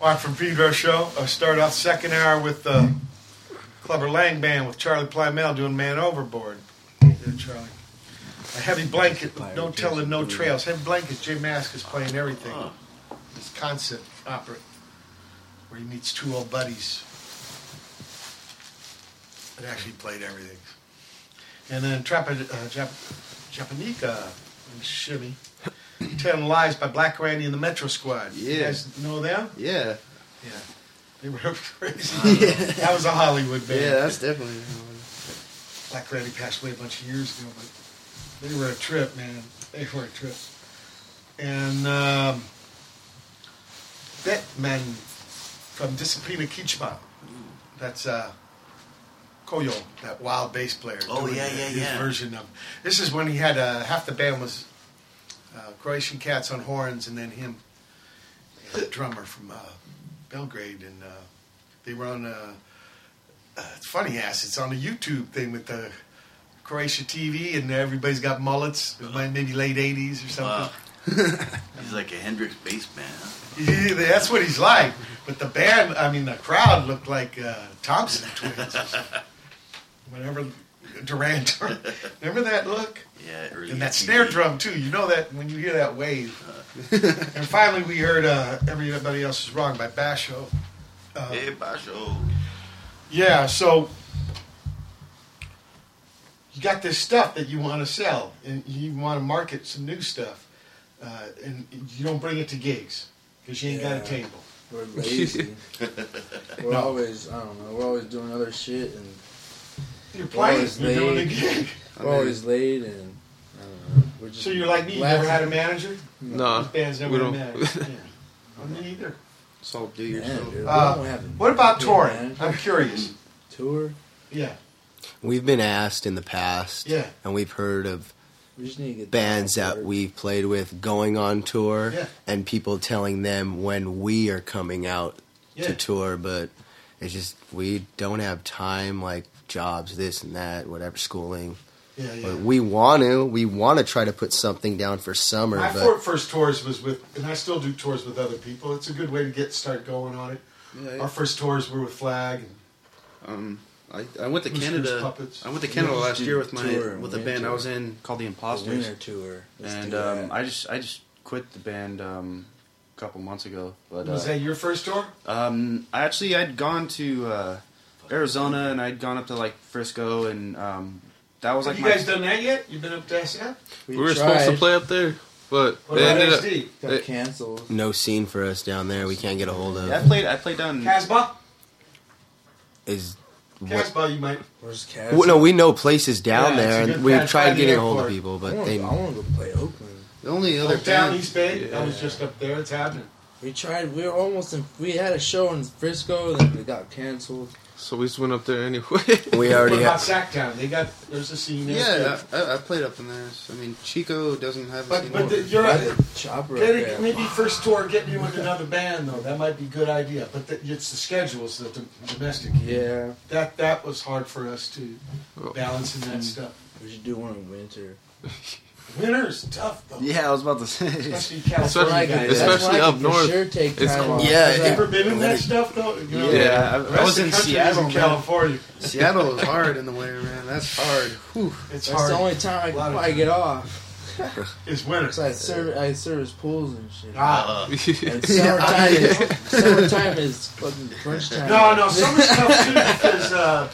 Mark from Pedro Show. I started off second hour with the uh, Clubber Lang Band with Charlie Plymel doing Man Overboard. There, Charlie. A Heavy Blanket, No Telling, No Trails. Heavy Blanket, Jay Mask is playing everything. This concert opera where he meets two old buddies. It actually played everything. And then Trap- uh, Jap- Japanica and Shimmy. Ten Lives by Black Randy and the Metro Squad. Yeah. You guys know them? Yeah. Yeah. They were crazy. Yeah. That was a Hollywood band. Yeah, that's definitely a Hollywood. Black Randy passed away a bunch of years ago, but they were a trip, man. They were a trip. And um, Batman from Disciplina Kitschme. That's uh, Koyo, that wild bass player. Oh, yeah, yeah, his yeah. version of. This is when he had uh, half the band was. Uh, Croatian Cats on horns, and then him, and the drummer from uh, Belgrade, and uh, they were on. Uh, uh, it's funny ass. It's on a YouTube thing with the Croatia T V, and everybody's got mullets. It was like maybe late eighties or something. Wow. He's like a Hendrix bass band. Huh? Yeah, that's what he's like. But the band, I mean, the crowd looked like uh, Thompson Twins. Whatever. Duran Duran. Remember that look? Yeah. Really and that snare easy. Drum, too. You know that when you hear that wave. Uh. And finally we heard uh, Everybody Else Is Wrong by Basho. Uh, hey, Basho. Yeah, so you got this stuff that you want to sell, and you want to market some new stuff, uh, and you don't bring it to gigs because you ain't yeah. got a table. We're lazy. we're no. always, I don't know, we're always doing other shit, and you're playing. You're doing the gig. We're always late, and I don't know. We're just so you're like me. You never had a manager? No. These bands never had a manager. Yeah. Me neither. So do yourself. Uh, what about touring? I'm curious. Tour? Yeah. We've been asked in the past. Yeah. And we've heard of we just need to get bands that we've played with going on tour, yeah. and people telling them when we are coming out yeah. to tour, but it's just we don't have time, like. Jobs, this and that, whatever, schooling. Yeah, yeah. But we want to. We want to try to put something down for summer. My but first tours was with, and I still do tours with other people. It's a good way to get start going on it. Yeah, yeah. Our first tours were with Flag. And um, I, I went to Canada. Puppets. I went to Canada yeah, last year with my with a band tour. I was in called the Impostors. The winter tour. Let's and um, I just I just quit the band um, a couple months ago. But, was uh, that your first tour? Um, I actually I'd gone to. Uh, Arizona, and I'd gone up to like Frisco, and um, that was like. Have you my guys done that yet? You've been up there, yeah? We, we were tried. supposed to play up there, but what they ended H D? Up got they, canceled. No scene for us down there. We can't get a hold of. Yeah, I played. I played down Casbah. Is Casbah? You might. Where's Casbah? Well, no, we know places down yeah, there, and we've tried getting a hold of people, but I they. Go, I want to go play Oakland. The only other oh, down East Bay. Yeah. I was just up there. It's happening. We tried. We were almost. In, we had a show in Frisco, then it got canceled. So we just went up there anyway. We already what about have... Sacktown? They got... There's a scene there. Yeah, I, I played up in there. So, I mean, Chico doesn't have a but, scene. But the, you're... A, chopper there. Maybe first tour getting you in another band, though. That might be a good idea. But the, it's the schedules that the domestic... Yeah. That that was hard for us, to balancing that stuff. We should do one in winter. Winter's tough, though. Yeah, I was about to say. Especially California. Especially, especially up north. Sure take time it's cold. Yeah. Have you ever been in that stuff, though? You know, yeah. I was in Seattle, in California. Seattle is hard in the winter, man. That's hard. Whew. It's That's hard. That's the only time I can probably get off. It's winter. So I serve, I service pools and shit. Ah. Uh, and summertime, is, summertime is fucking crunch time. No, no. Summer's tough, too, because uh,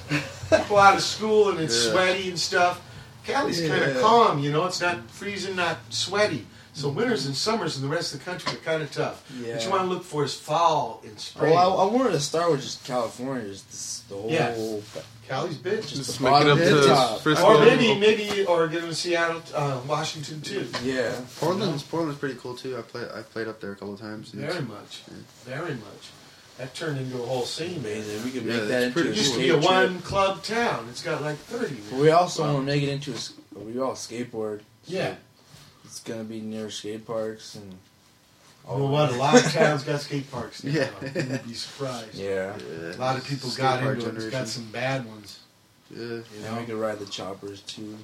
people out of school and it's yeah. sweaty and stuff. Cali's yeah. kind of calm, you know. It's not freezing, not sweaty. So winters and summers in the rest of the country are kind of tough. Yeah. What you want to look for is fall and spring. Well, I, I wanted to start with just California, just this, the whole. Yeah. Cali's bitch. Just, just the bottom up to top. Frisco. Or maybe, maybe, or get to Seattle, uh, Washington too. Yeah. Portland's you know? Portland's pretty cool too. I played I played up there a couple of times. Very much. Yeah. Very much. That turned into a whole scene, man. We could yeah, make that into. It used cool. to be a one-club town. It's got like thirty. But we also wow. want to make it into a. We all skateboard. So yeah, it's gonna be near skate parks and. Oh, well, what a lot of towns got skate parks now. Yeah, you'd be surprised. Yeah. yeah, a lot of people skate got into generation. It. It's got some bad ones. Yeah, you know? And we could ride the choppers too.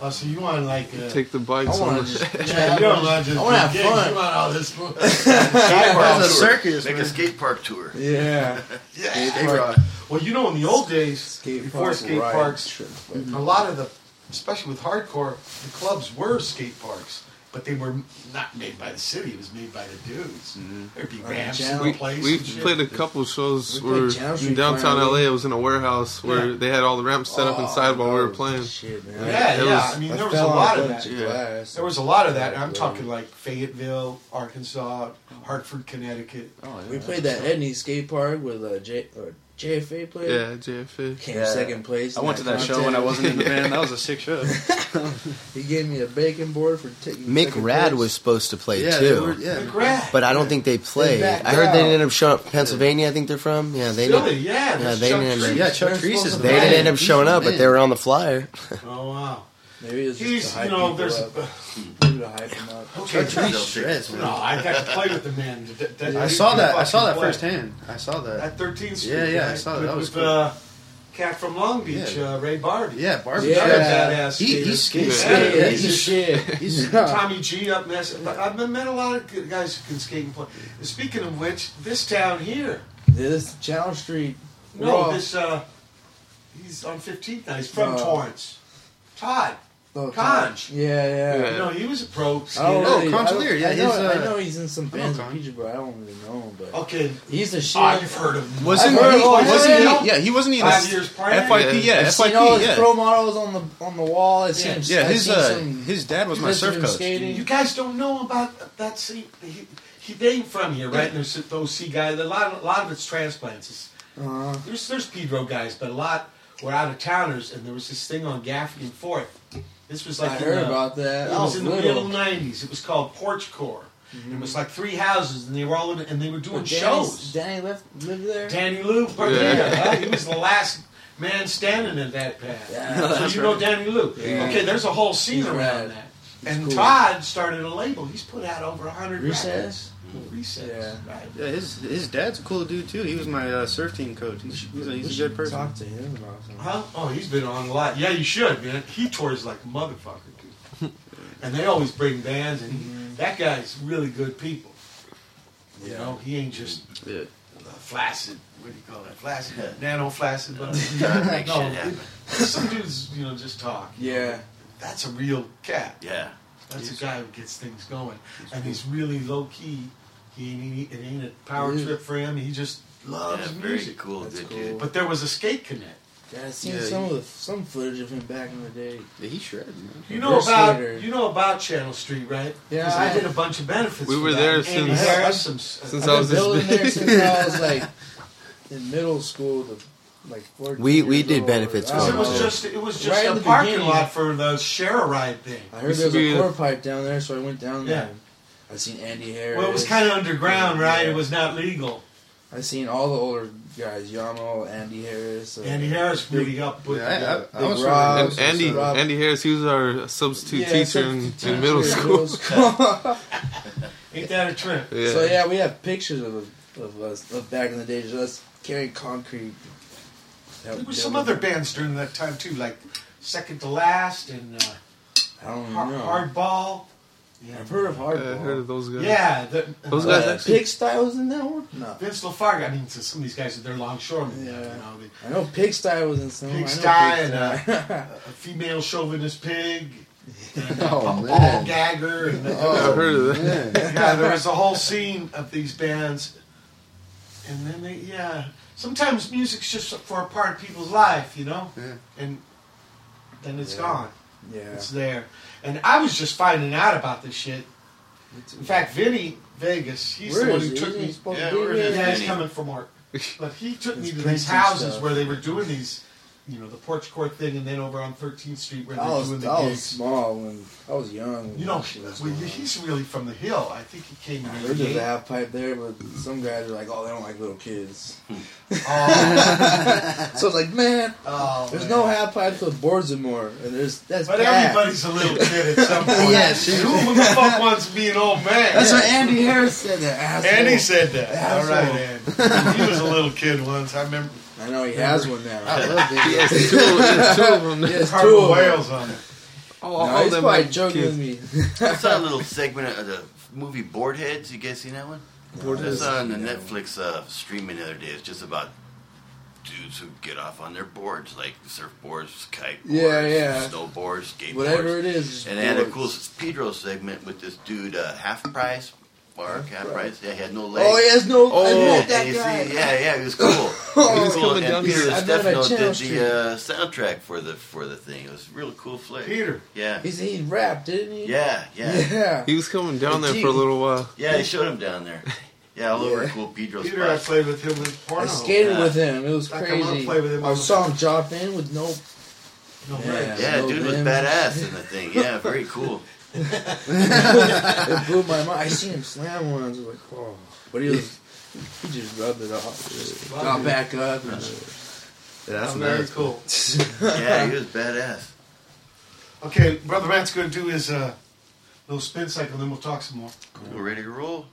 Oh, so you want to like uh, take the bites? I want to yeah, have gigs. fun. You want all this food? That's a circus. Like man. a skate park tour. Yeah, yeah. Skate park. Well, you know, in the old days, skate before park, skate parks, right. mm-hmm. a lot of the, especially with hardcore, the clubs were skate parks, but they were not made by the city. It was made by the dudes. Mm-hmm. There'd be ramps in the place. We played a couple shows where in downtown L A. It was in a warehouse where yeah. they had all the ramps set up inside oh, while we were playing. Shit, man. Yeah, yeah. Was, I mean, there was a lot of that. Yeah. There was a lot of that. I'm talking like Fayetteville, Arkansas, Hartford, Connecticut. Oh, yeah. We played that Edney skate park with uh, Jake. Uh, J F A played? Yeah, J F A. Came yeah. second place. I went to that content. show when I wasn't in the band. That was a sick show. He gave me a bacon board for taking Mick Rad place. was supposed to play, yeah, too. They were, yeah, Mick Rad. But I don't yeah. think they played. They I heard out. they didn't end up showing up. Pennsylvania, I think they're from. Yeah, they Philly, didn't. yeah. yeah they Chuck didn't Treese. End up, yeah, Chuck Treese is They didn't end up showing up, but they were on the flyer. Oh, wow. Maybe it's just He's, you know, there's a... Okay, Treese. No, I got to play with the man. That, that, yeah. I saw that. I saw that play. firsthand. I saw that. At thirteenth Street. Yeah, yeah, I saw that. With, that was with, cool. Uh, cat from Long Beach, yeah. uh, Ray Barbie. Yeah, Barbie. Yeah, yeah. Badass. He, he's skating. Yeah, he's, he's shit. He's Tommy G up mess. I've met a lot of guys who can skate and play. Speaking of which, this town here. This Channel Street. No, this. Uh, he's on fifteenth now. He's from uh, Torrance. Todd. Oh, Conch. Yeah, yeah, yeah. You know, he was a pro skater. Oh, really. Conch O'Leary. Yeah, I know, uh, I know he's in some bands in P J, but I don't really know him. But okay. He's a shit. I've heard of him. Wasn't, heard he, of him. wasn't yeah. he? Yeah, he wasn't even. Five years prior. F Y P, yeah. I've seen all his pro models on the, on the wall. I seen, yeah, yeah his, uh, his dad was my surf coach. Skating. You guys don't know about that scene. He, he, they ain't from here, right? Yeah. There's the O C guy. A lot of, a lot of it's transplants. Uh, there's, there's Pedro guys, but a lot were out-of-towners, and there was this thing on Gaffney and Fourth. This was like I heard the, about that. It was, was in little. the middle nineties. It was called Porch Core. Mm-hmm. It was like three houses, and they were all in, and they were doing well, shows. Danny left, lived there. Danny Lou, yeah. uh, he was the last man standing at that path. Yeah, so you right. know Danny Lou. Yeah. Okay, there's a whole scene He's around rad. that. He's and cool. Todd started a label. He's put out over a hundred Recess. Mm-hmm. Recess. Yeah. Right. yeah. His his dad's a cool dude too. He was my uh, surf team coach. He's, he's, a, he's a good person. Talk to him about something. Huh? Oh, he's been on a lot. Yeah, you should, man. He tours like a motherfucker, dude. And they always bring bands, and he, mm-hmm. that guy's really good people. You yeah. know, he ain't just yeah. uh, flaccid. What do you call that? Flaccid, yeah. nano flaccid, but make no, shit happen. Some dudes, you know, just talk. Yeah. Know. That's a real cat. Yeah. That's he's a guy who gets things going. He's and he's really low-key. He, it ain't a power yeah. trip for him. He just loves yeah, music. Very cool, That's cool. Kid. But there was a skate connect. Yeah, I've seen yeah, some, he, of the, some footage of him back in the day. Yeah, he shredded, man. You know, about, you know about Channel Street, right? Yeah. Because I, I did a bunch of benefits We were that. there and since, I, some, since I was this big. Since I was, like, in middle school to... Like we we did over. benefits. It was know. just it was just right a parking lot for the share a ride thing. I heard there was a core pipe down there, so I went down yeah. there. I seen Andy Harris. Well, it was kind of underground, yeah. right? It was not legal. I seen all the older guys: Yamo, Andy Harris. Uh, Andy Harris really helped with yeah, I, I, I was Rob, and Andy Rob. Andy Harris. He was our substitute yeah, teacher substitute in, in middle school. school. Ain't that a trip? Yeah. So yeah, we have pictures of of us of back in the day, just us carrying concrete. There were some other bands during that time too, like Second to Last and uh, I don't Har- know. Hardball. Yeah, I've heard of Hardball. Uh, I heard of those guys. Yeah, the, those uh, guys. Pigstye was in that one. No, Vince Lafargue. I mean, so some of these guys, they're longshoremen. Yeah, you know, they, I know Pigstye was in some. Pigstye and uh, a female chauvinist pig. And oh, a ball gagger. And the, oh, I've heard of that. Yeah, there was a whole scene of these bands, and then they yeah. sometimes music's just for a part of people's life, you know? Yeah. And then it's yeah. gone. Yeah. It's there. And I was just finding out about this shit. In fact, Vinny Vegas, he's where the one who he? took me. Yeah, to where is yeah, he's coming from work. But he took me to these houses stuff. where they were doing these, you know, the porch court thing, and then over on thirteenth Street where they were doing the I gigs. I was small and I was young. You know, well, he's really from the hill. I think he came in the There's a half pipe there, but some guys are like, oh, they don't like little kids. Oh. So it's like, man, oh, there's man. no half pipes with boards anymore. And there's, that's but bad. everybody's a little kid at some point. Yeah, who the fuck wants to be an old man? That's yeah. what Andy Harris said that. Asshole. Andy said that. Asshole. All right, Andy. He was a little kid once. I remember. I know he has one now. I love it. He has two of them. He has two of them. Whales on it. Oh, I'll hold him like joking with me. I saw a little segment of the movie Boardheads. You guys seen that one? No, Boardheads. I saw on the Netflix uh, streaming the other day. It's just about dudes who get off on their boards, like surfboards, kiteboards, yeah, yeah. snowboards, skateboards, whatever it is. And boards. They had a cool Pedro segment with this dude, uh, half price. Mark, half price. Yeah, he had no legs. Oh, he has no. Oh, yeah, that guy. See, yeah, yeah, he was cool. Oh, he was cool. And Peter Stefano did the uh, soundtrack for the for the thing. It was a real cool flick. Peter. Yeah. He's, he rapped, didn't he? Yeah, yeah. Yeah. He was coming down there for a little while. Yeah, they showed him down there. Yeah, all yeah. over cool Pedro's. Peter, spots. I played with him with porno. I skated yeah. with him. It was I crazy. With him. I saw him drop in with no. No legs. Yeah, yeah no dude limbs. Was badass in the thing. Yeah, very cool. It blew my mind. I seen him slam once. I was like, oh. But he was, he just rubbed it off. Just got back up. And yeah, that's very cool. Yeah, he was badass. Okay, Brother Matt's going to do his uh, little spin cycle, then we'll talk some more. Cool. We're ready to roll.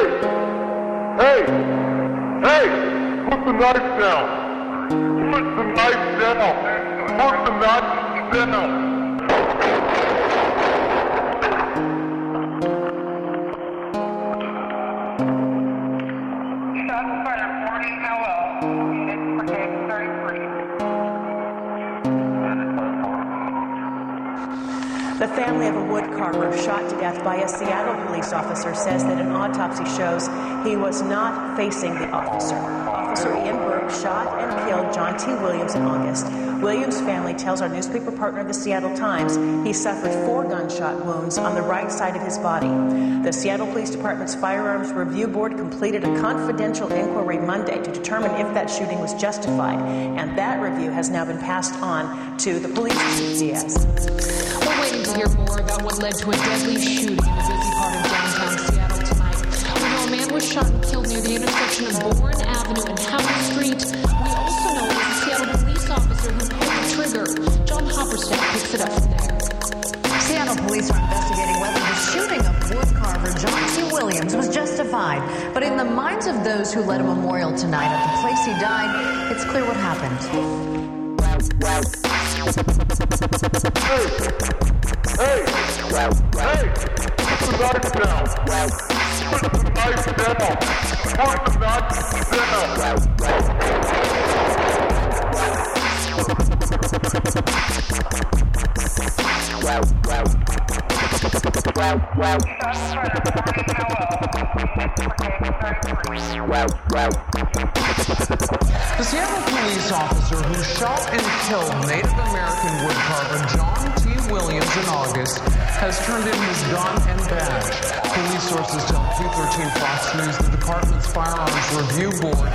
Hey! Hey! Hey! Put the knife down! Put the knife down! Put the knife down! The family of a woodcarver shot to death by a Seattle police officer says that an autopsy shows he was not facing the officer. Officer Ian Burke shot and killed John T. Williams in August. Williams' family tells our newspaper partner, the Seattle Times, he suffered four gunshot wounds on the right side of his body. The Seattle Police Department's Firearms Review Board completed a confidential inquiry Monday to determine if that shooting was justified, and that review has now been passed on to the police. C S. We're waiting to hear more about what led to a deadly shooting in a busy part of downtown Seattle tonight. We know a man was shot and killed near the intersection of Bourne Avenue and Howard Street. We also know it was a Seattle police officer who pulled the trigger. John Hopperstadt picks it up from there. Seattle police are investigating whether the shooting of woodcarver John T. Williams was justified. But in the minds of those who led a memorial tonight at the place he died, it's clear what happened. Hey! Hey! Hey! Put the knife down! Put the knife down! Put the knife down! The Seattle police officer who shot and killed Native American woodcarver John T. Williams in August has turned in his gun and badge. Police sources tell two thirteen Fox News the department's Firearms Review Board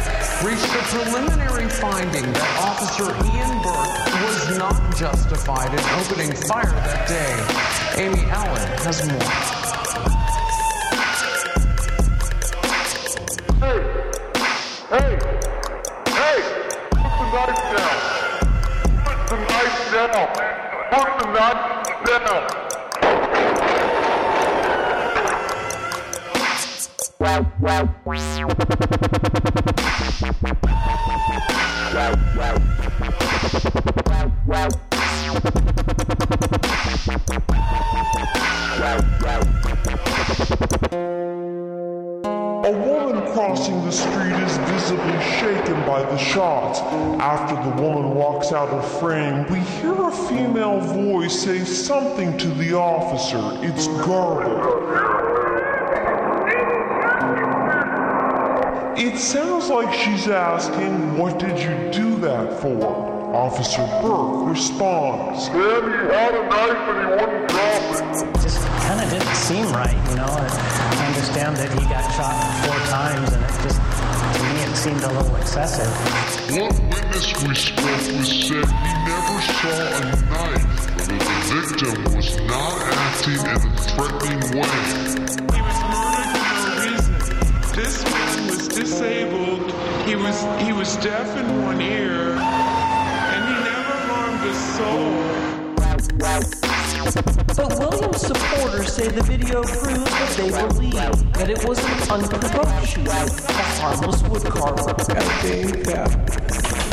reached a preliminary finding that Officer Ian Burke was not justified in opening fire that day. Amy Allen has more. After the woman walks out of frame, we hear a female voice say something to the officer. It's garbled. It sounds like she's asking, "What did you do that for?" Officer Burke responds, "Man, he had a knife and he wouldn't drop it." It just kind of didn't seem right, you know. I understand that he got shot four times and it just... it seemed a little excessive. One witness we spoke with said he never saw a knife, but that the victim was not acting in a threatening way. He was murdered for no reason. This man was disabled. He was he was deaf in one ear, and he never harmed his soul. But Williams' supporters say the video proves that they believe that it was an unprovoked shooting, a harmless woodcarver. I think uh,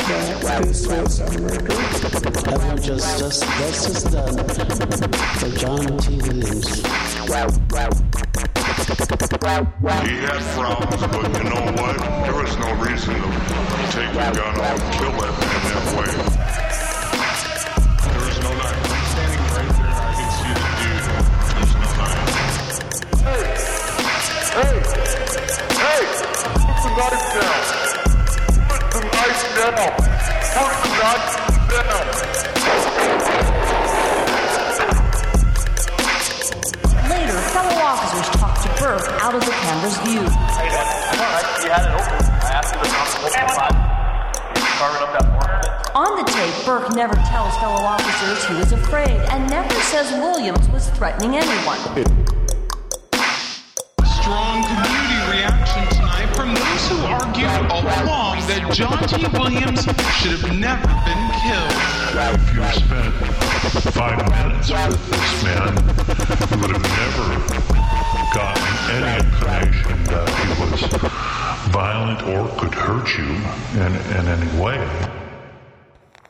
that this was a murder. Ever justice, justice done for John T. Williams. He had problems, but you know what? There was no reason to take the gun out and kill that man that way. Put the knife down! Put the knife down! Put the knife down! Later, fellow officers talked to Burke out of the camera's view. Hey, Dad. No, I, he had it open. I asked him to not open the pot. He was carving up that board. On the tape, Burke never tells fellow officers he was afraid and never says Williams was threatening anyone. Strong community reaction tonight from the who argued all along that John T. Williams should have never been killed. If you spent five minutes with this man, you would have never gotten any inclination that he you in, in any way.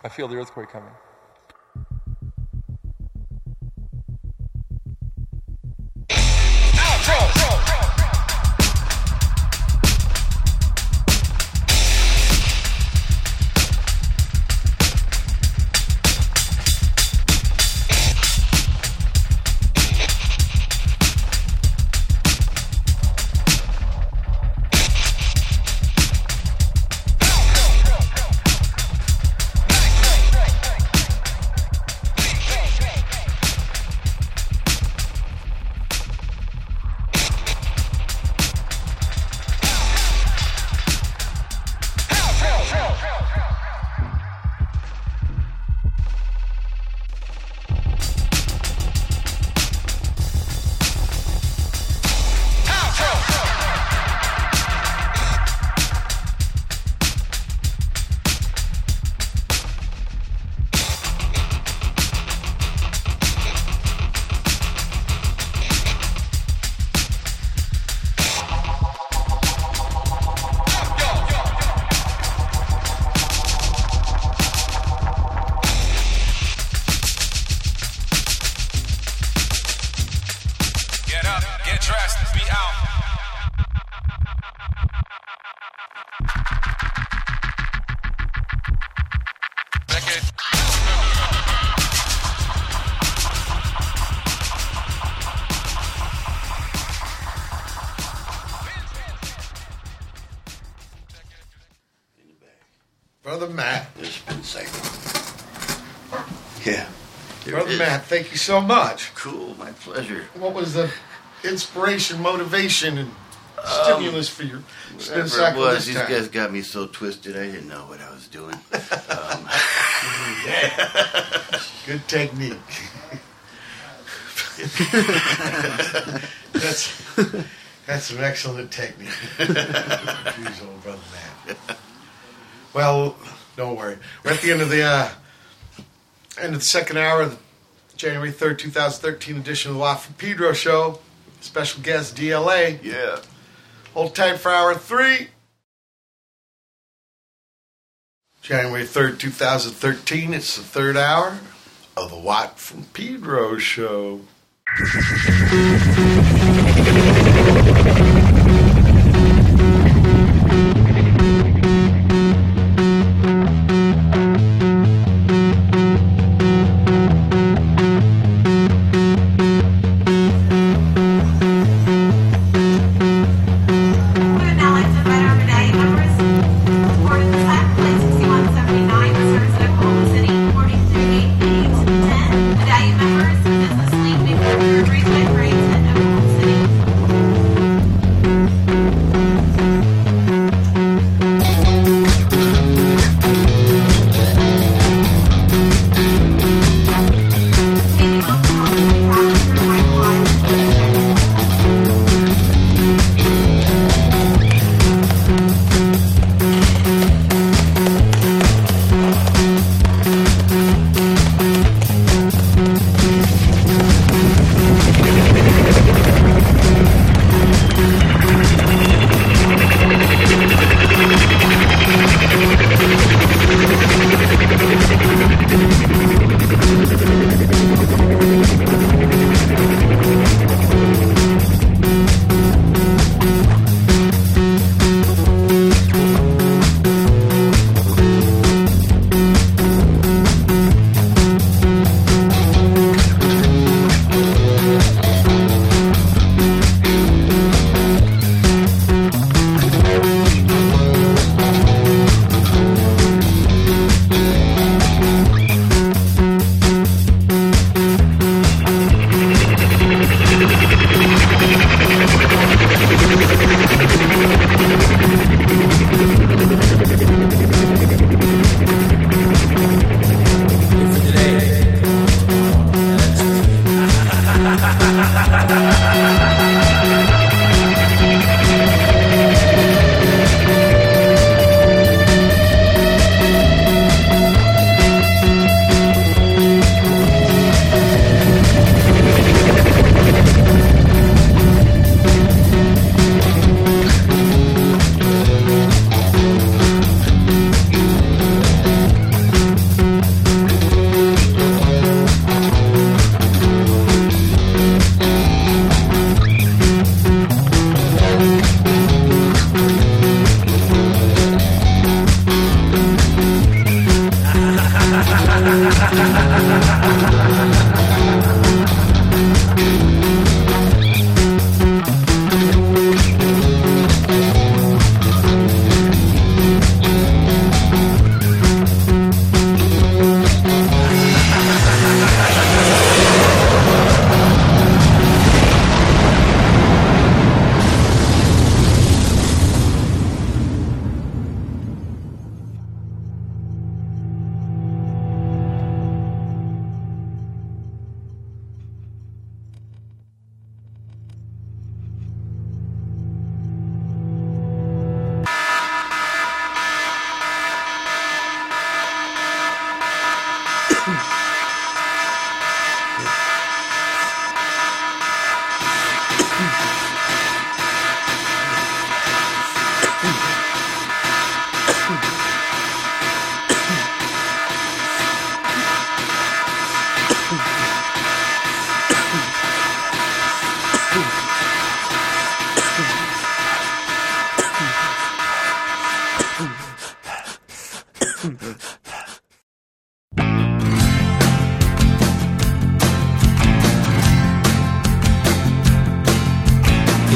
I feel the earthquake coming. Thank you so much. Cool, my pleasure. What was the inspiration, motivation, and stimulus um, for your cycle this These time? Guys got me so twisted, I didn't know what I was doing. um, Good technique. that's that's an excellent technique. Jeez, old brother Matt. Well, don't worry. We're at the end of the uh, end of the second hour of the January third, twenty thirteen edition of the La for Pedro Show. Special guest, D L A. Yeah. Hold tight for hour three. January third, twenty thirteen. It's the third hour of the Watt from Pedro Show.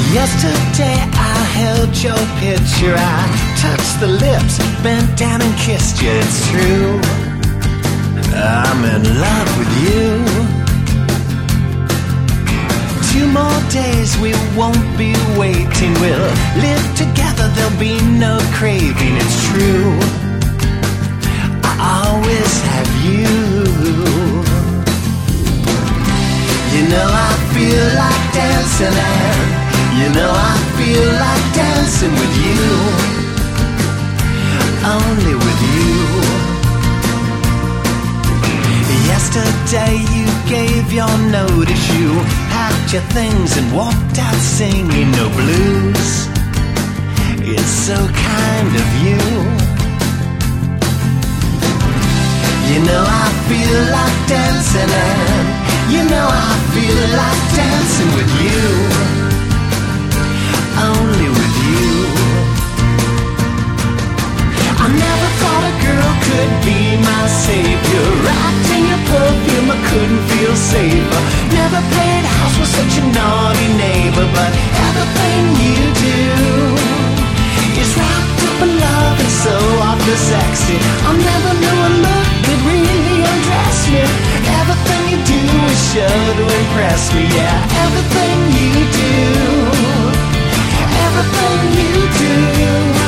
Yesterday I held your picture, I touched the lips, bent down and kissed you. It's true, I'm in love with you. Two more days we won't be waiting, we'll live together, there'll be no craving. It's true, I always have you. You know I feel like dancing and you know I feel like dancing with you, only with you. Yesterday you gave your notice, you packed your things and walked out singing no blues. It's so kind of you. You know I feel like dancing and you know I feel like dancing with you, only with you. I never thought a girl could be my savior, wrapped in your perfume I couldn't feel safer. Never played house with such a naughty neighbor, but everything you do is wrapped up in love and so awfully sexy. I never knew a look could really undress me, everything you do is sure to impress me. Yeah, everything you do, everything you do.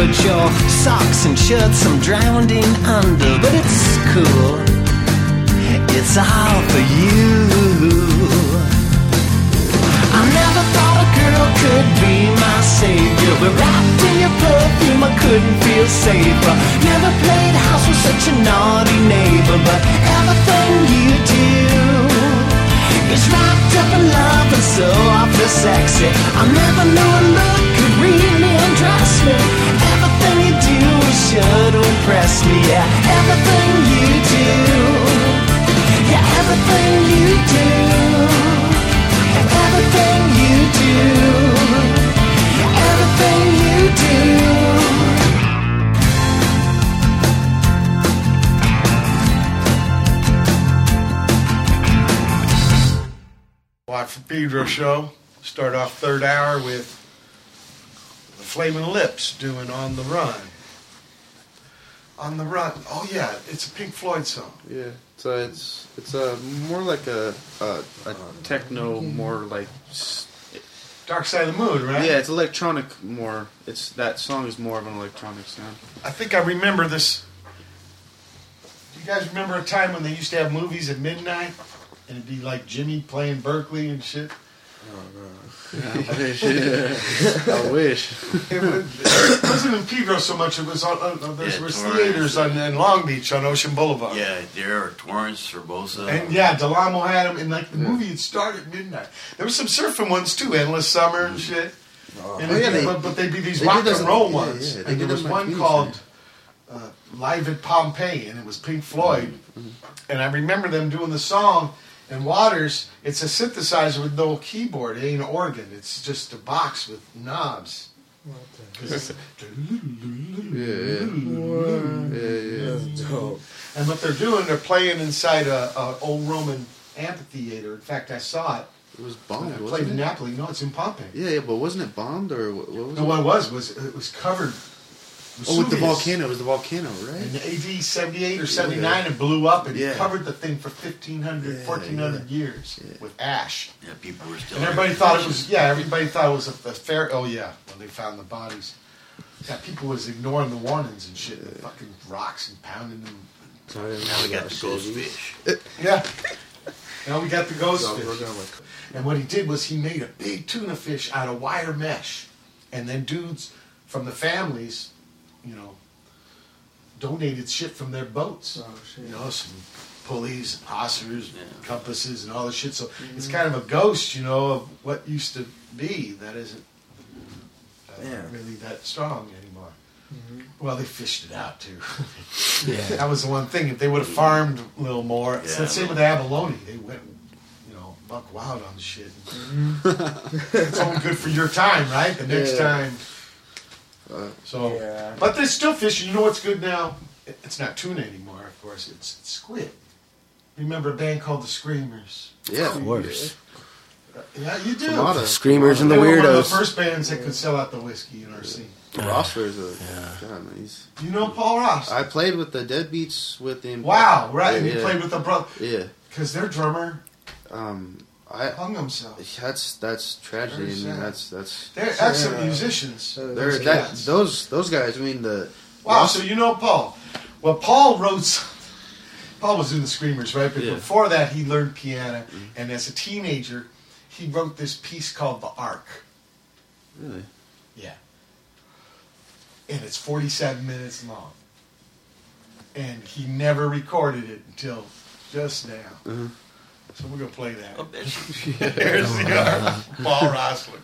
But your socks and shirts I'm drowning under, but it's cool, it's all for you. I never thought a girl could be my savior, but wrapped in your perfume I couldn't feel safer. Never played house with such a naughty neighbor, but everything you do is wrapped up in love and so awfully sexy. I never knew a look could really undress me, everything you do is sure to impress me. Yeah, everything you do, yeah, everything you do, everything you do, everything you do. Watch the Pedro show. Start off third hour with the Flaming Lips doing On the Run. On the Run. Oh yeah, it's a Pink Floyd song. Yeah, so it's it's a more like a a, a techno, more like Dark Side of the Moon, right? Yeah, it's electronic more. It's that song is more of an electronic sound. I think I remember this. Do you guys remember a time when they used to have movies at midnight? And it'd be like Jimmy playing Berkeley and shit. Oh, no. I wish. I wish. It, was, it wasn't in Pedro so much. It was on, uh, there yeah, was Torrance, theaters on, in Long Beach on Ocean Boulevard. Yeah, there or Torrance or Bosa. And yeah, Delamo had them. And like the yeah. movie had started at midnight. There were some surfing ones too, Endless Summer and shit. Oh, and oh, yeah, they, but, but they'd be these rock and roll yeah, ones. Yeah, and there was one called uh, Live at Pompeii, and it was Pink Floyd. Mm-hmm. And I remember them doing the song. And Waters, it's a synthesizer with no keyboard. It ain't an organ. It's just a box with knobs. What the heck? Yeah, yeah. Yeah, yeah. And what they're doing, they're playing inside a, a old Roman amphitheater. In fact, I saw it. It was bombed. I played wasn't in it? Napoli. No, it's in Pompeii. Yeah, yeah, but wasn't it bombed or what, what was no, it? No, what it was was it was covered. Vesuvius. Oh, with the volcano. It was the volcano, right? In A D seventy-eight or seventy-nine, yeah. It blew up and yeah. covered the thing for fifteen hundred, fourteen hundred yeah. years yeah. with ash. Yeah, people were still... And everybody thought it was... Yeah, everybody thought it was a, a fair... Oh, yeah, when they found the bodies. Yeah, people was ignoring the warnings and shit. Yeah. And fucking rocks and pounding them. Now we got the goldfish. Yeah. Now we got the ghost so fish. We're gonna like... And what he did was he made a big tuna fish out of wire mesh. And then dudes from the families, you know, donated shit from their boats. Oh, shit. You know, some pulleys and hawsers and yeah. compasses and all this shit. So mm-hmm. it's kind of a ghost, you know, of what used to be that isn't uh, yeah. really that strong anymore. Mm-hmm. Well, they fished it out, too. yeah. That was the one thing. If they would have farmed a little more, yeah, so let's say with abalone, they went, you know, buck wild on the shit. Mm-hmm. It's only good for your time, right? The next yeah. time. Uh, so, yeah. But they're still fishing. You know what's good now? It's not tuna anymore, of course. It's, it's squid. Remember a band called the Screamers? Yeah, Screamers. Of course. Uh, yeah, you do. A lot of Screamers and the Weirdos. They were one of the first bands that could sell out the whiskey in our scene. Yeah. Rossler's a yeah. God, he's, you know Paul Ross? I played with the Deadbeats with him. Wow, right? Yeah, and you yeah. played with the brother? Yeah. Because their drummer um, I, hung himself. That's that's tragedy. I mean, that's that's. They're so, excellent yeah. musicians. Uh, they're that, those those guys. I mean the. Wow, Ross, so you know Paul? Well, Paul wrote. Paul was in the Screamers, right? But yeah. before that, he learned piano, mm-hmm. and as a teenager, he wrote this piece called "The Ark." Really? Yeah. And it's forty-seven minutes long. And he never recorded it until just now. Mm-hmm. So we're going to play that. Oh, yeah. Here's the arm. Paul Rossler.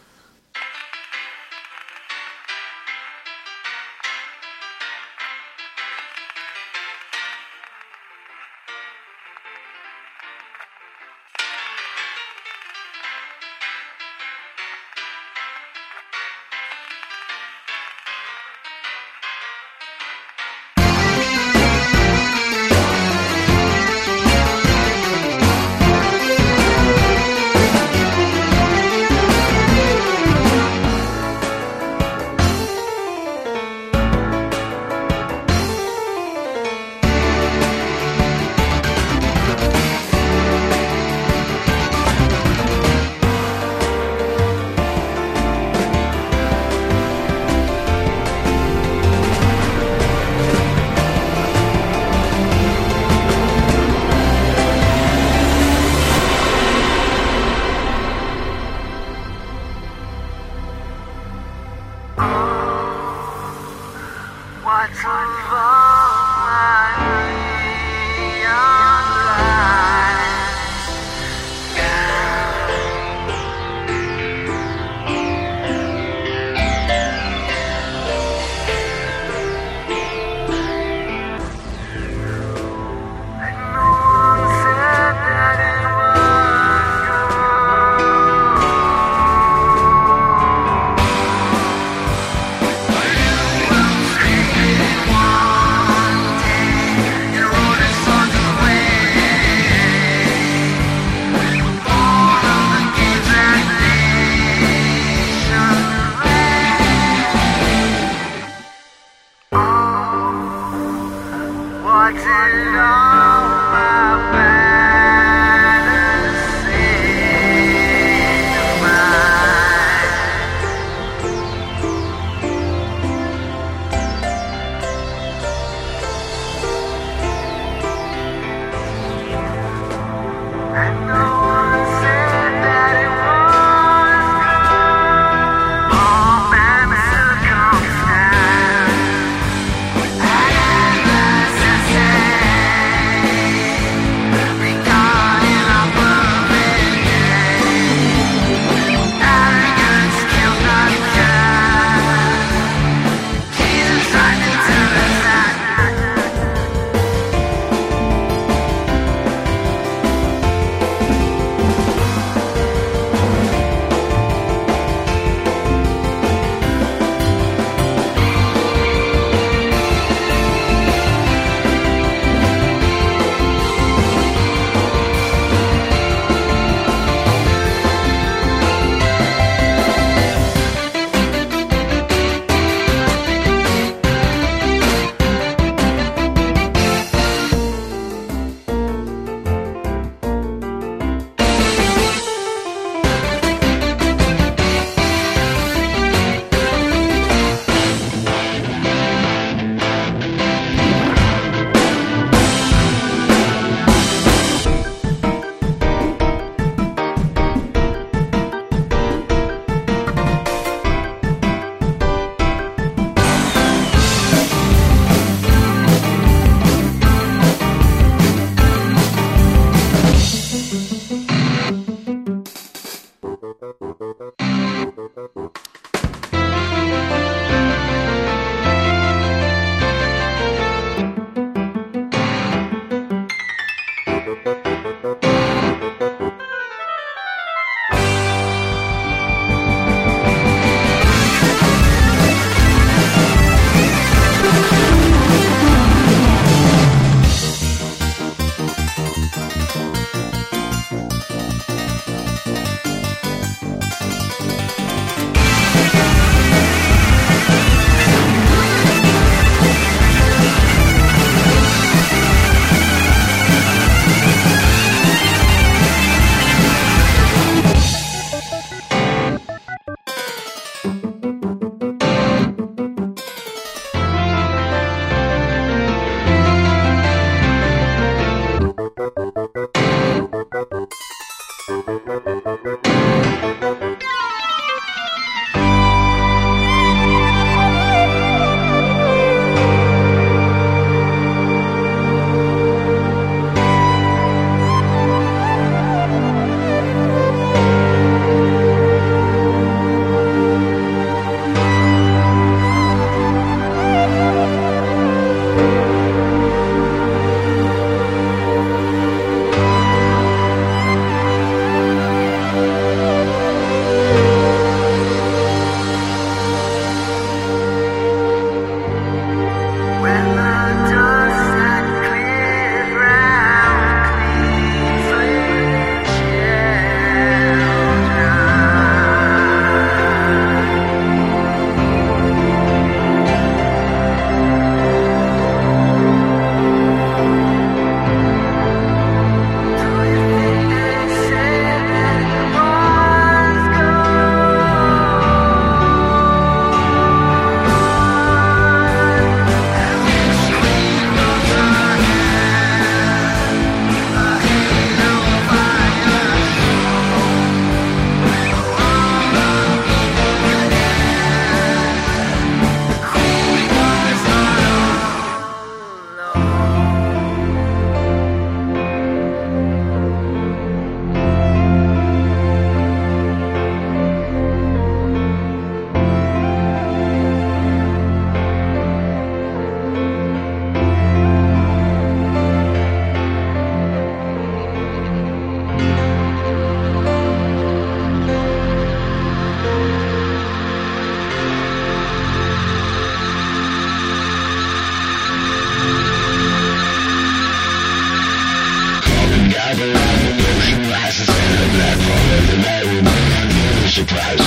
magic prize.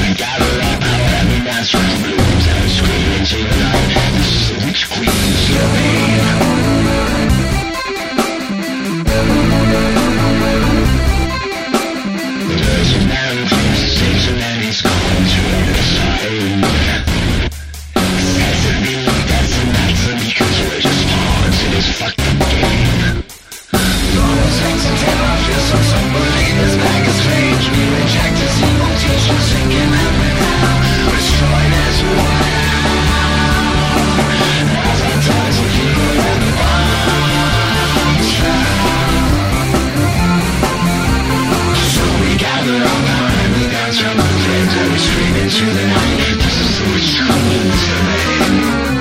We gather our power and we dance with the blues and scream and sing loud. This is the Witch Queen's Halloween. There's a man from the States and he's calling to the sign. Says that we look at the nuts and because we're just pawns in his fucking game. Normal sex and terror, feel so somber. This bag is strange, we reject this evil teacher, sinking and we're now destroyed as well. As our ties are healed and the bombs fell. So we gather our power and we dance around the flames and we scream into the night. This is the witch queen's domain.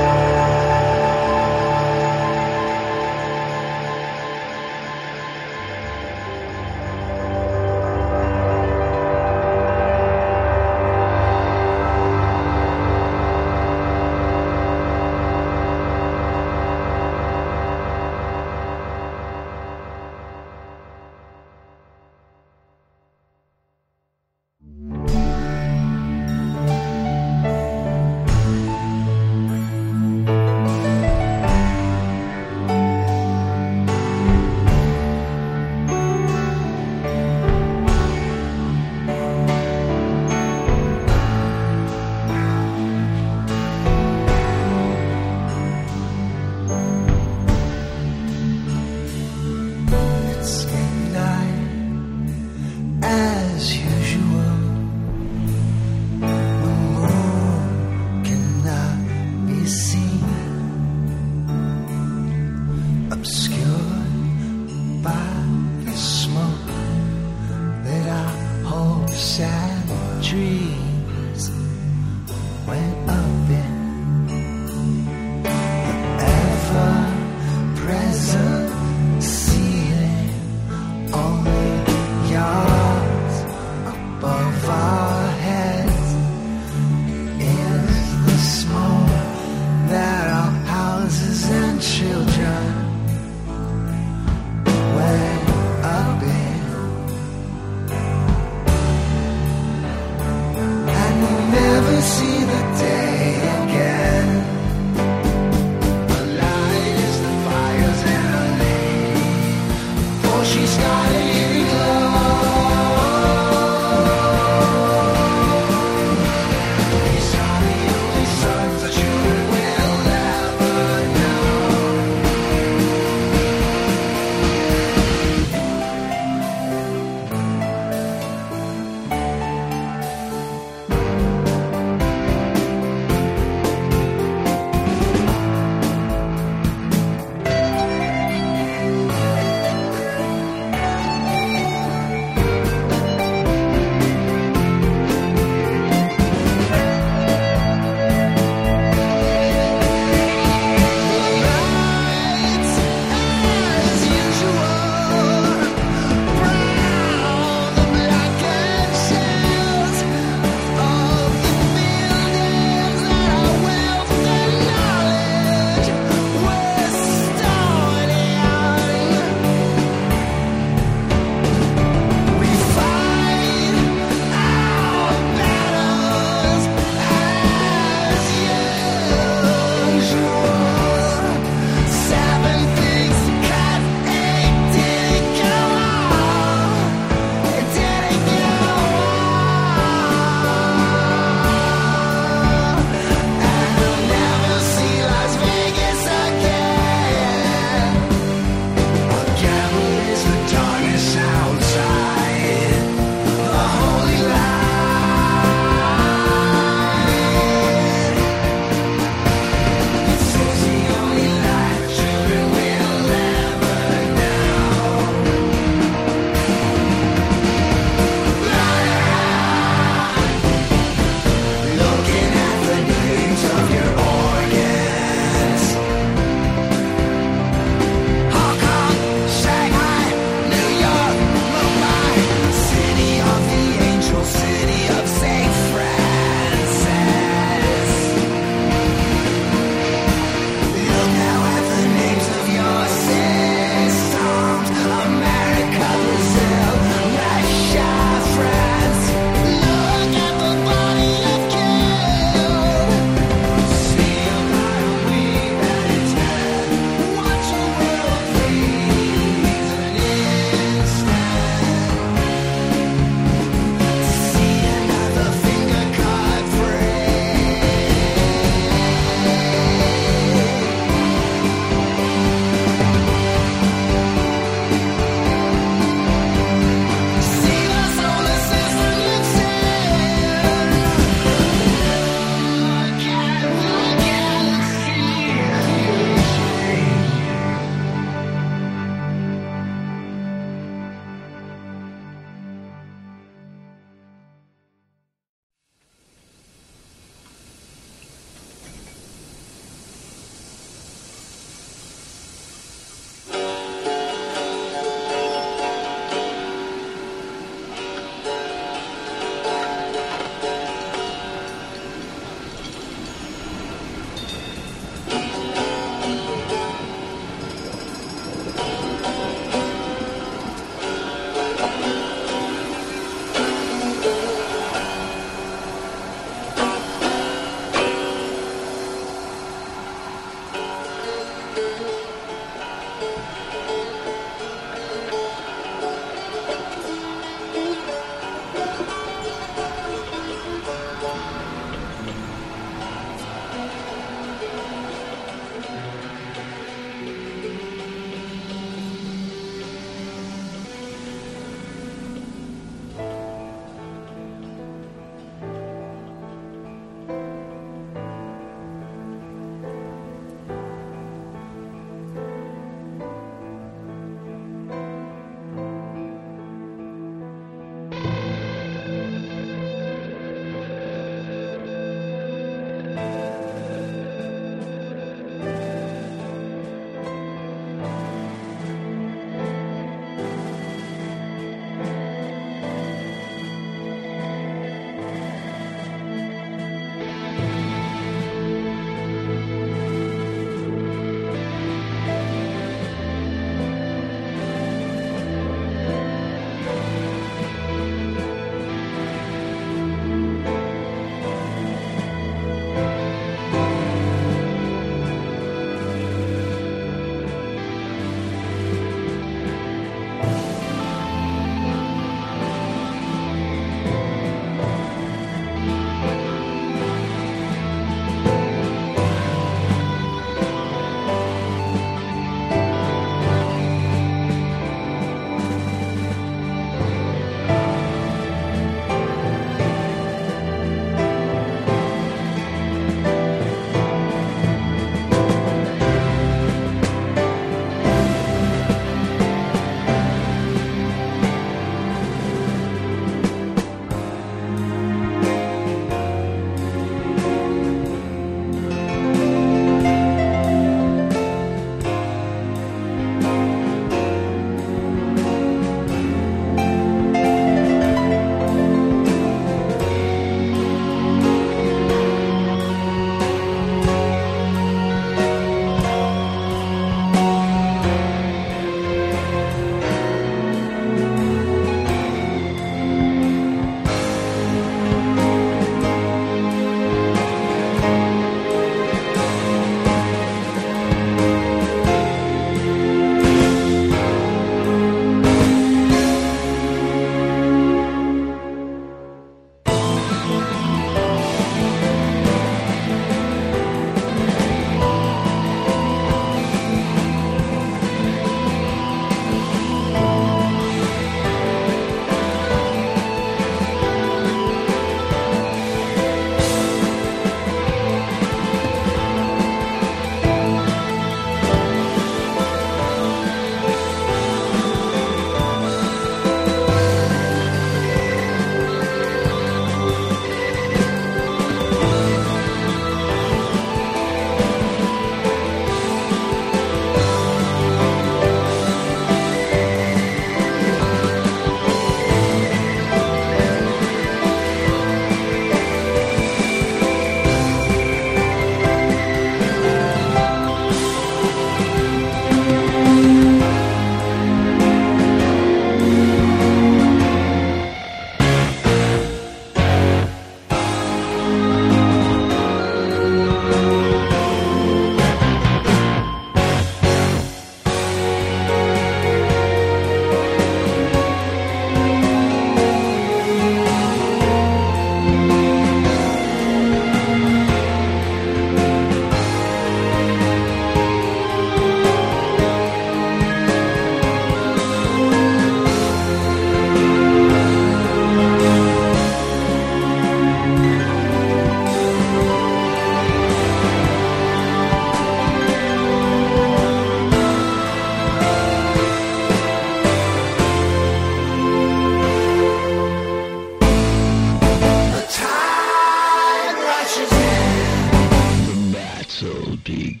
begins.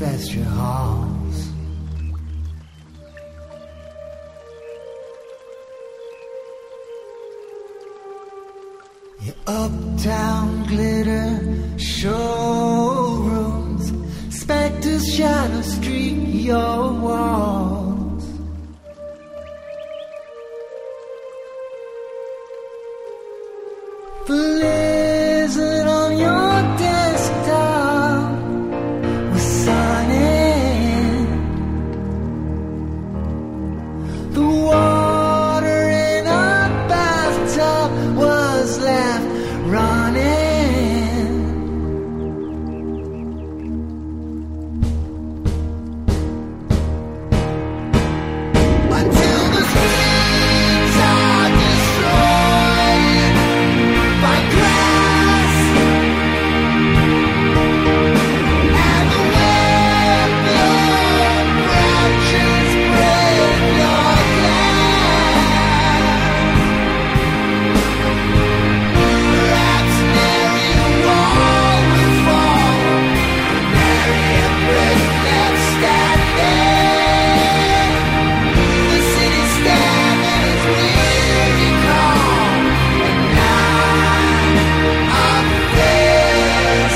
ancestral halls. Your uptown glitter showrooms, specters shadow streak your walls. Blizzard on your desktop with sun in. The water in our bathtub was left running. Until the streets are destroyed by grass and the web of branches spread your glass. Perhaps nary a wall will fall, nary a brick left standing. The city stands in its weary calm, and none of this meant anything.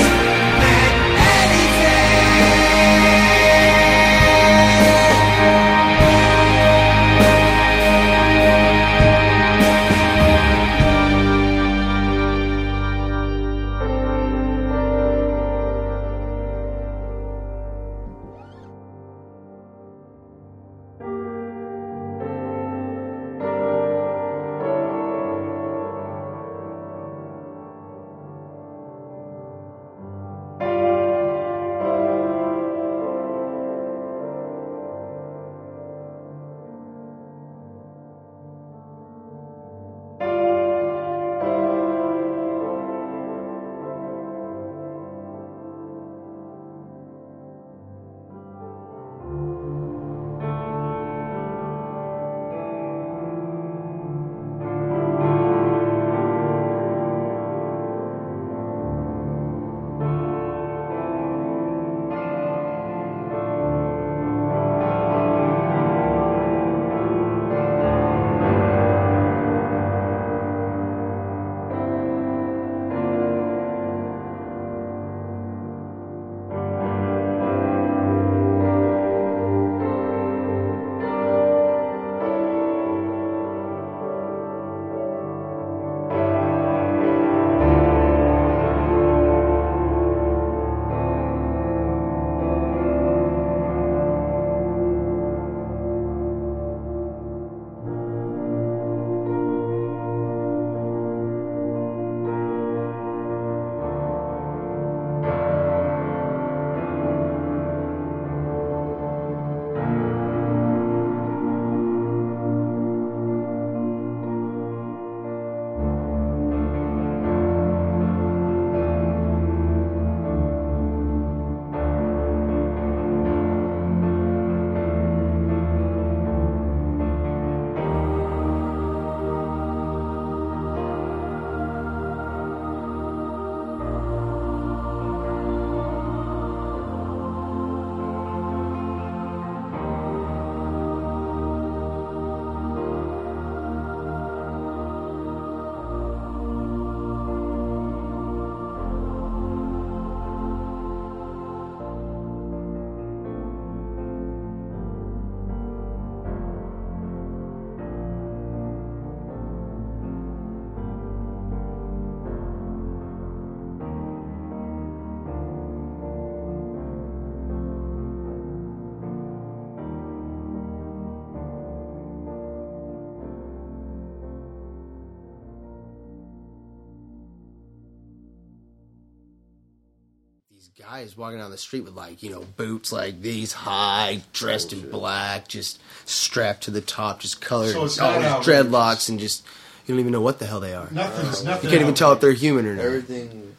Guys walking down the street with, like, you know, boots like these, high, dressed in black, just strapped to the top, just colored, so it's all not these outrageous dreadlocks, and just, you don't even know what the hell they are. Nothing's nothing. You can't even tell if they're human or not. Everything.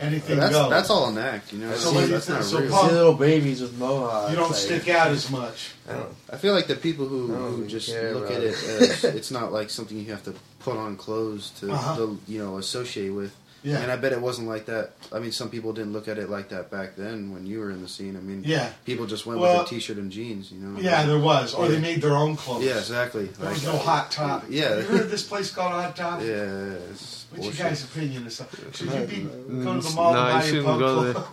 Anything that's, goes. That's all an act, you know. So that's, that's not so real. Punk, little babies with mohawks. You don't like, stick out as much. I, don't, I feel like the people who, who just look at it, it as, it's not like something you have to put on clothes to, uh-huh. to you know, associate with. Yeah. And I bet it wasn't like that. I mean, some people didn't look at it like that back then when you were in the scene. I mean, yeah. people just went well, with a t-shirt and jeans, you know? Yeah, there was. Or yeah. they made their own clothes. Yeah, exactly. There like, was no Hot Top. Yeah. You heard of this place called Hot Top? Yeah. What's bullshit. Your guys' opinion of something? Should you be going to the mall no, and buy you shouldn't go there.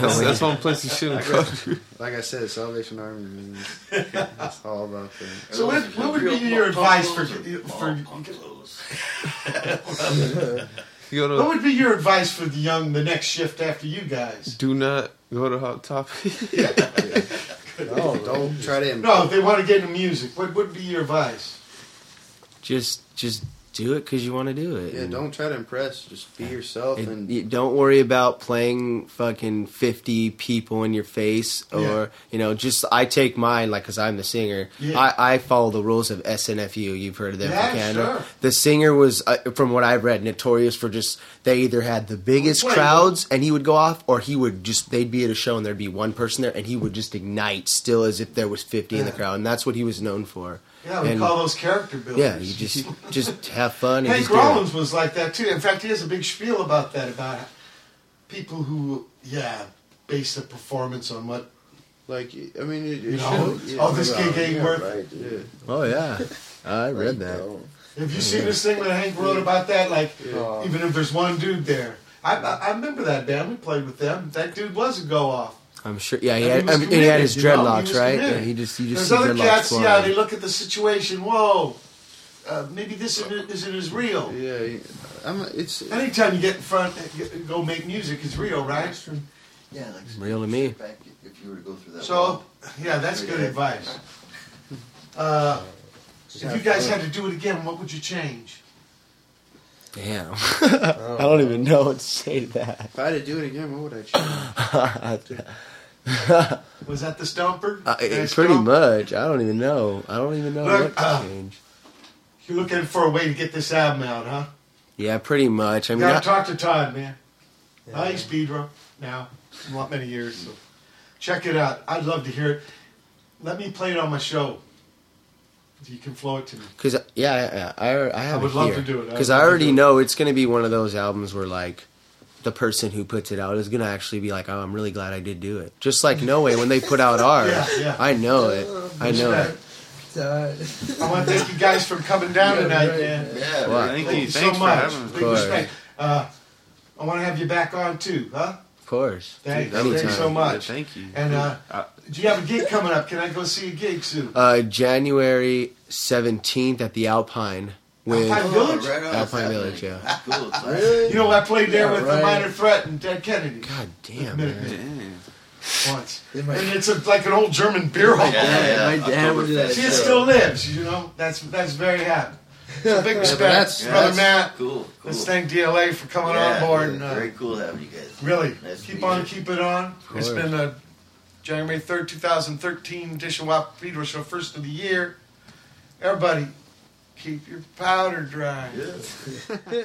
That's, that's one place you shouldn't go to. Like I said, Salvation Army, man. That's all about that. So what, what would be your advice for... for what would be your advice for the young, the next shift after you guys? Do not go to Hot Topic. yeah, yeah. No, don't try to. No, if they want to get into music, what would be your advice? Just, just do it because you want to do it. Yeah, don't try to impress. Just be yourself, it, and you don't worry about playing fucking fifty people in your face, or yeah. you know, just I take mine like because I'm the singer. Yeah. I, I follow the rules of S N F U. You've heard of them yeah, in Canada. Sure. The singer was, uh, from what I've read, notorious for just they either had the biggest Wait, crowds what? and he would go off, or he would just they'd be at a show and there'd be one person there and he would just ignite still as if there was fifty yeah. in the crowd, and that's what he was known for. Yeah, we and, call those character builders. Yeah, you just just have fun. And Hank Rollins was like that too. In fact, he has a big spiel about that, about people who, yeah, base their performance on what, like, I mean, it, you know, yeah, oh, this gig ain't yeah, worth. Right, yeah. Oh yeah, I read that. Have you seen this thing that Hank wrote about that? Like, yeah. even if there's one dude there, I, I I remember that band. We played with them. That dude was a go off. I'm sure. Yeah, he had, he, he had his dreadlocks, you know, right? Yeah, he just, you just. There's see other cats. Flying. Yeah, they look at the situation. Whoa, uh, maybe this isn't, isn't as real. Yeah, I'm, it's. Anytime you get in front, go make music, it's real, right? Yeah, like real to me. Back if you were to go through that. So, yeah, that's good advice. Uh, if you guys had to do it again, what would you change? Damn. Oh, I don't even know what to say to that. If I had to do it again, what would I change? Was that the stomper? Uh, pretty stomp? much. I don't even know. I don't even know Look, what to uh, change. You're looking for a way to get this album out, huh? Yeah, pretty much. I mean, gotta I, talk to Todd, man. Yeah. I use Pedro now. Not many years. So. Check it out. I'd love to hear it. Let me play it on my show. You can flow it to me. Cause, yeah, I, I, I have I would it love here. to do it. Because I, I already know it's going to be one of those albums where, like, the person who puts it out is going to actually be like, oh, I'm really glad I did do it. Just like No Way when they put out ours. yeah, yeah. I know it. I know it. I want to thank you guys for coming down yeah, tonight, right. man. Yeah, well, thank, thank you so much. Big respect. Uh, I want to have you back on, too, huh? Of course. Thank, Dude, thank you so much. Yeah, thank you. And, uh... I- do you have a gig coming up? Can I go see a gig soon? Uh, January seventeenth at the Alpine. With Alpine Village? Oh, right Alpine Village, yeah. That's cool. Really? You know, I played there yeah, with right. the Minor Threat and Dead Kennedy. God damn, man. Once. And it's a, like an old German beer hall. Yeah, yeah, yeah. My dad would do that. She still lives, you know? That's that's very happy. So big respect, yeah, that's, brother that's Matt. Cool, cool. Let's thank D L A for coming yeah, on board. And, uh, very cool having you guys. Really. Nice keep on, good. keep it on. It's been a... January third, twenty thirteen, Dish and Wap Pedro Show, first of the year. Everybody, keep your powder dry. Yeah.